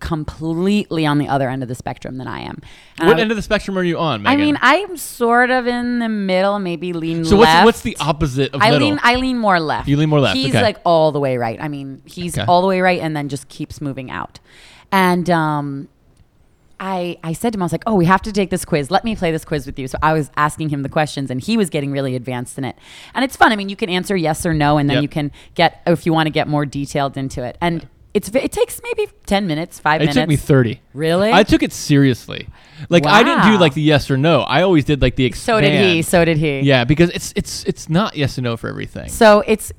completely on the other end of the spectrum than I am. And what I, end of the spectrum are you on, Megan? I mean, I'm sort of in the middle, maybe lean so left. So what's, what's the opposite of I middle? Lean, I lean more left. You lean more left. He's okay. like all the way right. I mean, he's okay. all the way right and then just keeps moving out. And um, I, I said to him, I was like, oh, we have to take this quiz. Let me play this quiz with you. So I was asking him the questions and he was getting really advanced in it. And it's fun. I mean, you can answer yes or no and then yep. you can get, if you want to get more detailed into it. And yeah. It's it takes maybe ten minutes, five it minutes. It took me thirty. Really? I took it seriously. Like wow. I didn't do like the yes or no. I always did like the expand. So did he. So did he. Yeah, because it's it's it's not yes and no for everything. So it's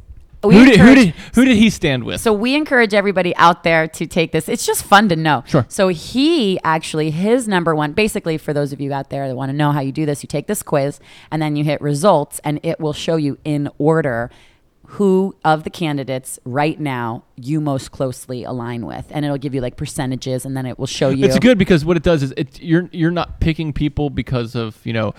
we who did who did who did he stand with? So we encourage everybody out there to take this. It's just fun to know. Sure. So he actually his number one basically for those of you out there that want to know how you do this, you take this quiz and then you hit results and it will show you in order who of the candidates right now you most closely align with, and it'll give you like percentages, and then it will show you. It's good because what it does is it you're you're not picking people because of you know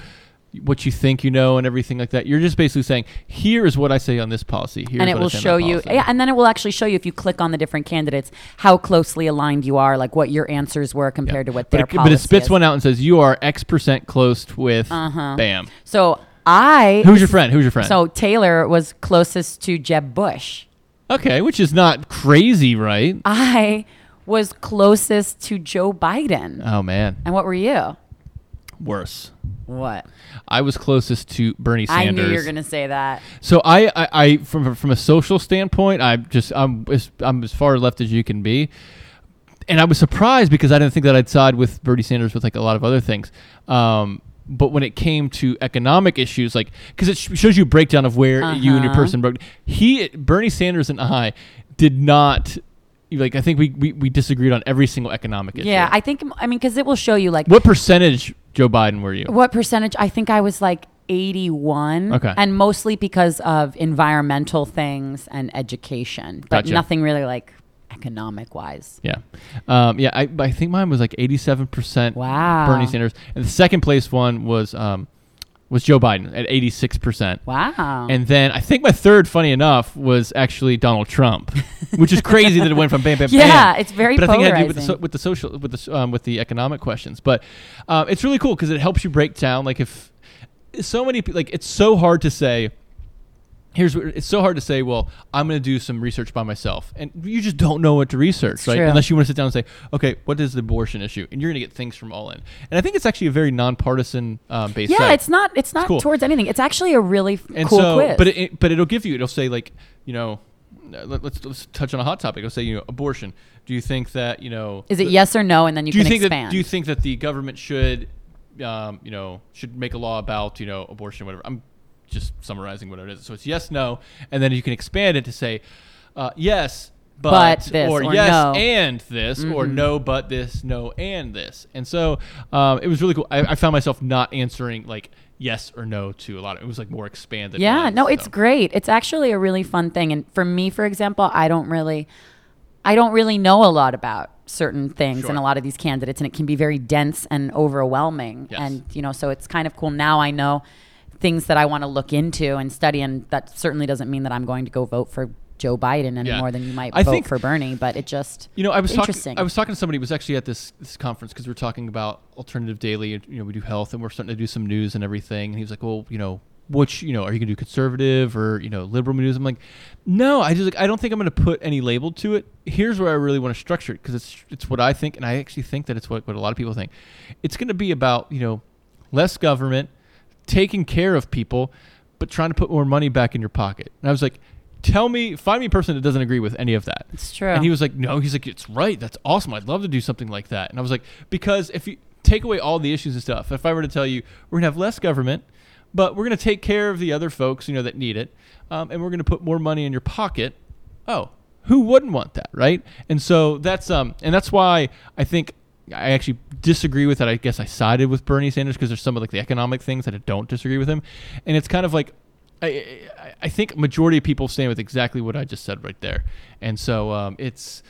what you think you know and everything like that. You're just basically saying here is what I say on this policy. Here's and it what will show you, yeah, and then it will actually show you if you click on the different candidates how closely aligned you are, like what your answers were compared yeah. to what but their it, policy But it spits is. One out and says you are X percent close with uh-huh. bam. So. I Who's your friend? Who's your friend? So Taylor was closest to Jeb Bush. Okay, which is not crazy, right? I was closest to Joe Biden. Oh man. And what were you? Worse. What? I was closest to Bernie Sanders. I knew you were going to say that. So I, I, I from from a social standpoint, I just I'm as, I'm as far left as you can be. And I was surprised because I didn't think that I'd side with Bernie Sanders with like a lot of other things. Um But when it came to economic issues, like because it sh- shows you a breakdown of where uh-huh. you and your person broke, he, Bernie Sanders, and I did not. Like I think we we, we disagreed on every single economic issue. Yeah, I think I mean because it will show you like what percentage Joe Biden were you? What percentage? I think I was like eighty-one. Okay, and mostly because of environmental things and education, but gotcha. Nothing really like. Economic wise. Yeah. Um, yeah. I, I think mine was like eighty-seven percent wow. Bernie Sanders. And the second place one was, um, was Joe Biden at eighty-six percent. Wow. And then I think my third, funny enough, was actually Donald Trump, which is crazy that it went from bam, bam, yeah, bam. Yeah, it's very but polarizing. But I think it had to do with the, so, with the social, with the, um, with the economic questions. But um, it's really cool because it helps you break down, like if so many, like it's so hard to say, Here's what, it's so hard to say, well, I'm going to do some research by myself. And you just don't know what to research, it's right? True. Unless you want to sit down and say, okay, what is the abortion issue? And you're going to get things from all in. And I think it's actually a very nonpartisan um, based. Yeah, site. it's not it's not it's cool. towards anything. It's actually a really f- cool so, quiz. But, it, but it'll give you, it'll say like, you know, let's let's touch on a hot topic. Let's say, you know, abortion. Do you think that, you know, is it the, yes or no, and then you do can you think expand? That, do you think that the government should, um, you know, should make a law about, you know, abortion, whatever? I'm just summarizing whatever it is. So it's yes, no, and then you can expand it to say, uh, yes, but, but this, or, or yes, no. and this, mm-hmm. or no, but this, no, and this. And so um, it was really cool. I, I found myself not answering like yes or no to a lot of it. Was like more expanded. Yeah, no, it's great. It's actually a really fun thing. And for me, for example, I don't really, I don't really know a lot about certain things and a lot of these candidates, and it can be very dense and overwhelming. Yes. And you know, so it's kind of cool. Now I know things that I want to look into and study, and that certainly doesn't mean that I'm going to go vote for Joe Biden any yeah. more than you might I vote think, for Bernie, but it just, you know, I was talking, I was talking to somebody who was actually at this, this conference because we we're talking about Alternative Daily, and, you know, we do health and we're starting to do some news and everything. And he was like, well, you know, which, you know, are you going to do conservative or, you know, liberal news? I'm like, no, I just, like, I don't think I'm going to put any label to it. Here's where I really want to structure it. Cause it's, it's what I think. And I actually think that it's what, what a lot of people think. It's going to be about, you know, less government, taking care of people, but trying to put more money back in your pocket. And I was like, tell me, find me a person that doesn't agree with any of that. It's true. And he was like, no, he's like, it's right. That's awesome. I'd love to do something like that. And I was like, because if you take away all the issues and stuff, if I were to tell you, we're going to have less government, but we're going to take care of the other folks, you know, that need it. Um, and we're going to put more money in your pocket. Oh, who wouldn't want that? Right. And so that's, um, and that's why I think I actually disagree with that. I guess I sided with Bernie Sanders because there's some of like the economic things that I don't disagree with him. And it's kind of like, I, I I think majority of people stand with exactly what I just said right there, and so um, it's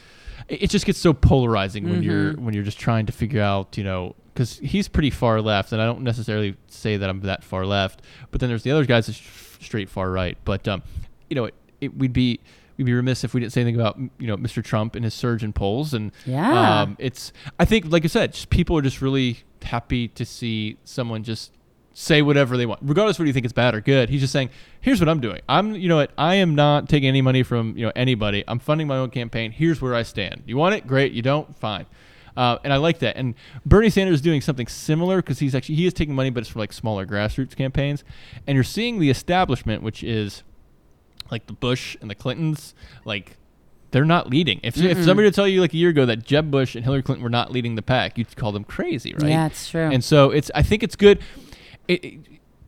it just gets so polarizing mm-hmm. when you're when you're just trying to figure out, you know, because he's pretty far left, and I don't necessarily say that I'm that far left, but then there's the other guys that's straight far right. But um, you know, it, it we'd be we'd be remiss if we didn't say anything about, you know, Mister Trump and his surge in polls, and yeah, um, it's I think like I said, just people are just really happy to see someone just say whatever they want, regardless of whether you think it's bad or good. He's just saying, here's what I'm doing. I'm, you know what? I am not taking any money from, you know, anybody. I'm funding my own campaign. Here's where I stand. You want it? Great. You don't? Fine. Uh, and I like that. And Bernie Sanders is doing something similar because he's actually, he is taking money, but it's for like smaller grassroots campaigns. And you're seeing the establishment, which is like the Bush and the Clintons, like, they're not leading. If, if somebody would tell you like a year ago that Jeb Bush and Hillary Clinton were not leading the pack, you'd call them crazy, right? Yeah, it's true. And so it's, I think it's good. It, it,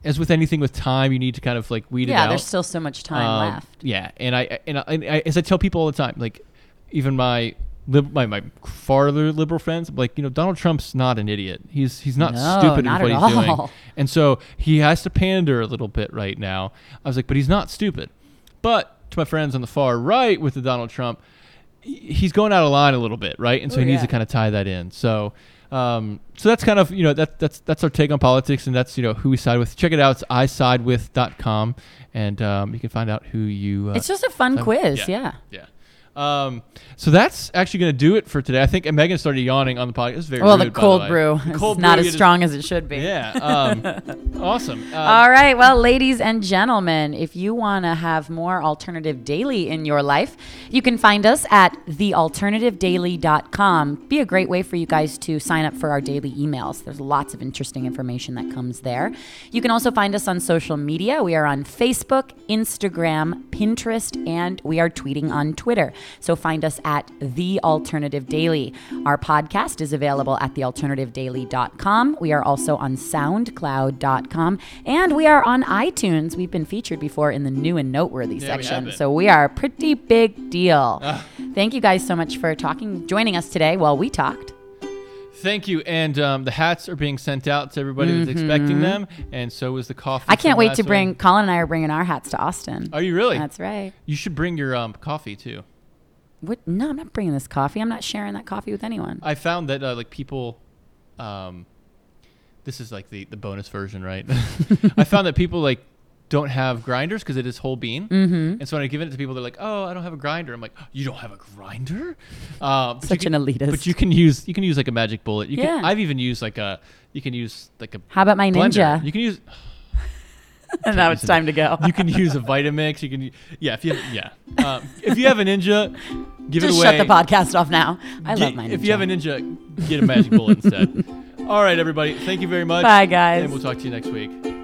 as with anything with time, you need to kind of like weed yeah, it out. Yeah, there's still so much time um, left. Yeah, and I and, I, and I, as I tell people all the time, like even my lib, my my farther liberal friends, like, you know, Donald Trump's not an idiot. He's he's not no, stupid not in what he's all. doing, and so he has to pander a little bit right now. I was like, but he's not stupid. But to my friends on the far right with the Donald Trump, he's going out of line a little bit, right? And so Ooh, he needs yeah. to kind of tie that in. So. Um, so that's kind of, you know, that, that's, that's our take on politics, and that's, you know, who we side with. Check it out. It's I side with dot com, and, um, you can find out who you, uh, it's just a fun quiz. Yeah. Yeah. yeah. Um, so that's actually going to do it for today. I think Megan started yawning on the podcast. It was very well, rude, the cold by the brew way. is cold not brew, as strong just, as it should be. Yeah. Um, awesome. Um, All right. Well, ladies and gentlemen, if you want to have more Alternative Daily in your life, you can find us at the alternative daily dot com. Be a great way for you guys to sign up for our daily emails. There's lots of interesting information that comes there. You can also find us on social media. We are on Facebook, Instagram, Pinterest, and we are tweeting on Twitter. So find us at The Alternative Daily. Our podcast is available at the alternative daily dot com. We are also on sound cloud dot com, and we are on iTunes. We've been featured before in the new and noteworthy yeah, section. We so we are a pretty big deal. Uh, Thank you guys so much for talking, joining us today while we talked. Thank you. And um, the hats are being sent out to everybody mm-hmm. that's expecting them. And so is the coffee. I can't wait to bring, one. Colin and I are bringing our hats to Austin. Are you really? That's right. You should bring your um, coffee too. What? No, I'm not bringing this coffee. I'm not sharing that coffee with anyone. I found that uh, like people, um, this is like the, the bonus version, right? I found that people like don't have grinders because it is whole bean. Mm-hmm. And so when I give it to people, they're like, "Oh, I don't have a grinder." I'm like, "You don't have a grinder?" Uh, Such can, an elitist. But you can use you can use like a magic bullet. You yeah. Can, I've even used like a you can use like a. How about my blender. Ninja? You can use. And now it's time to go. You can use a Vitamix. You can, yeah. If you, have, yeah. Um, if you have a Ninja, give Just it away. Just shut the podcast off now. I get, love my Ninja. If you have a Ninja, get a magic bullet instead. All right, everybody. Thank you very much. Bye, guys. And we'll talk to you next week.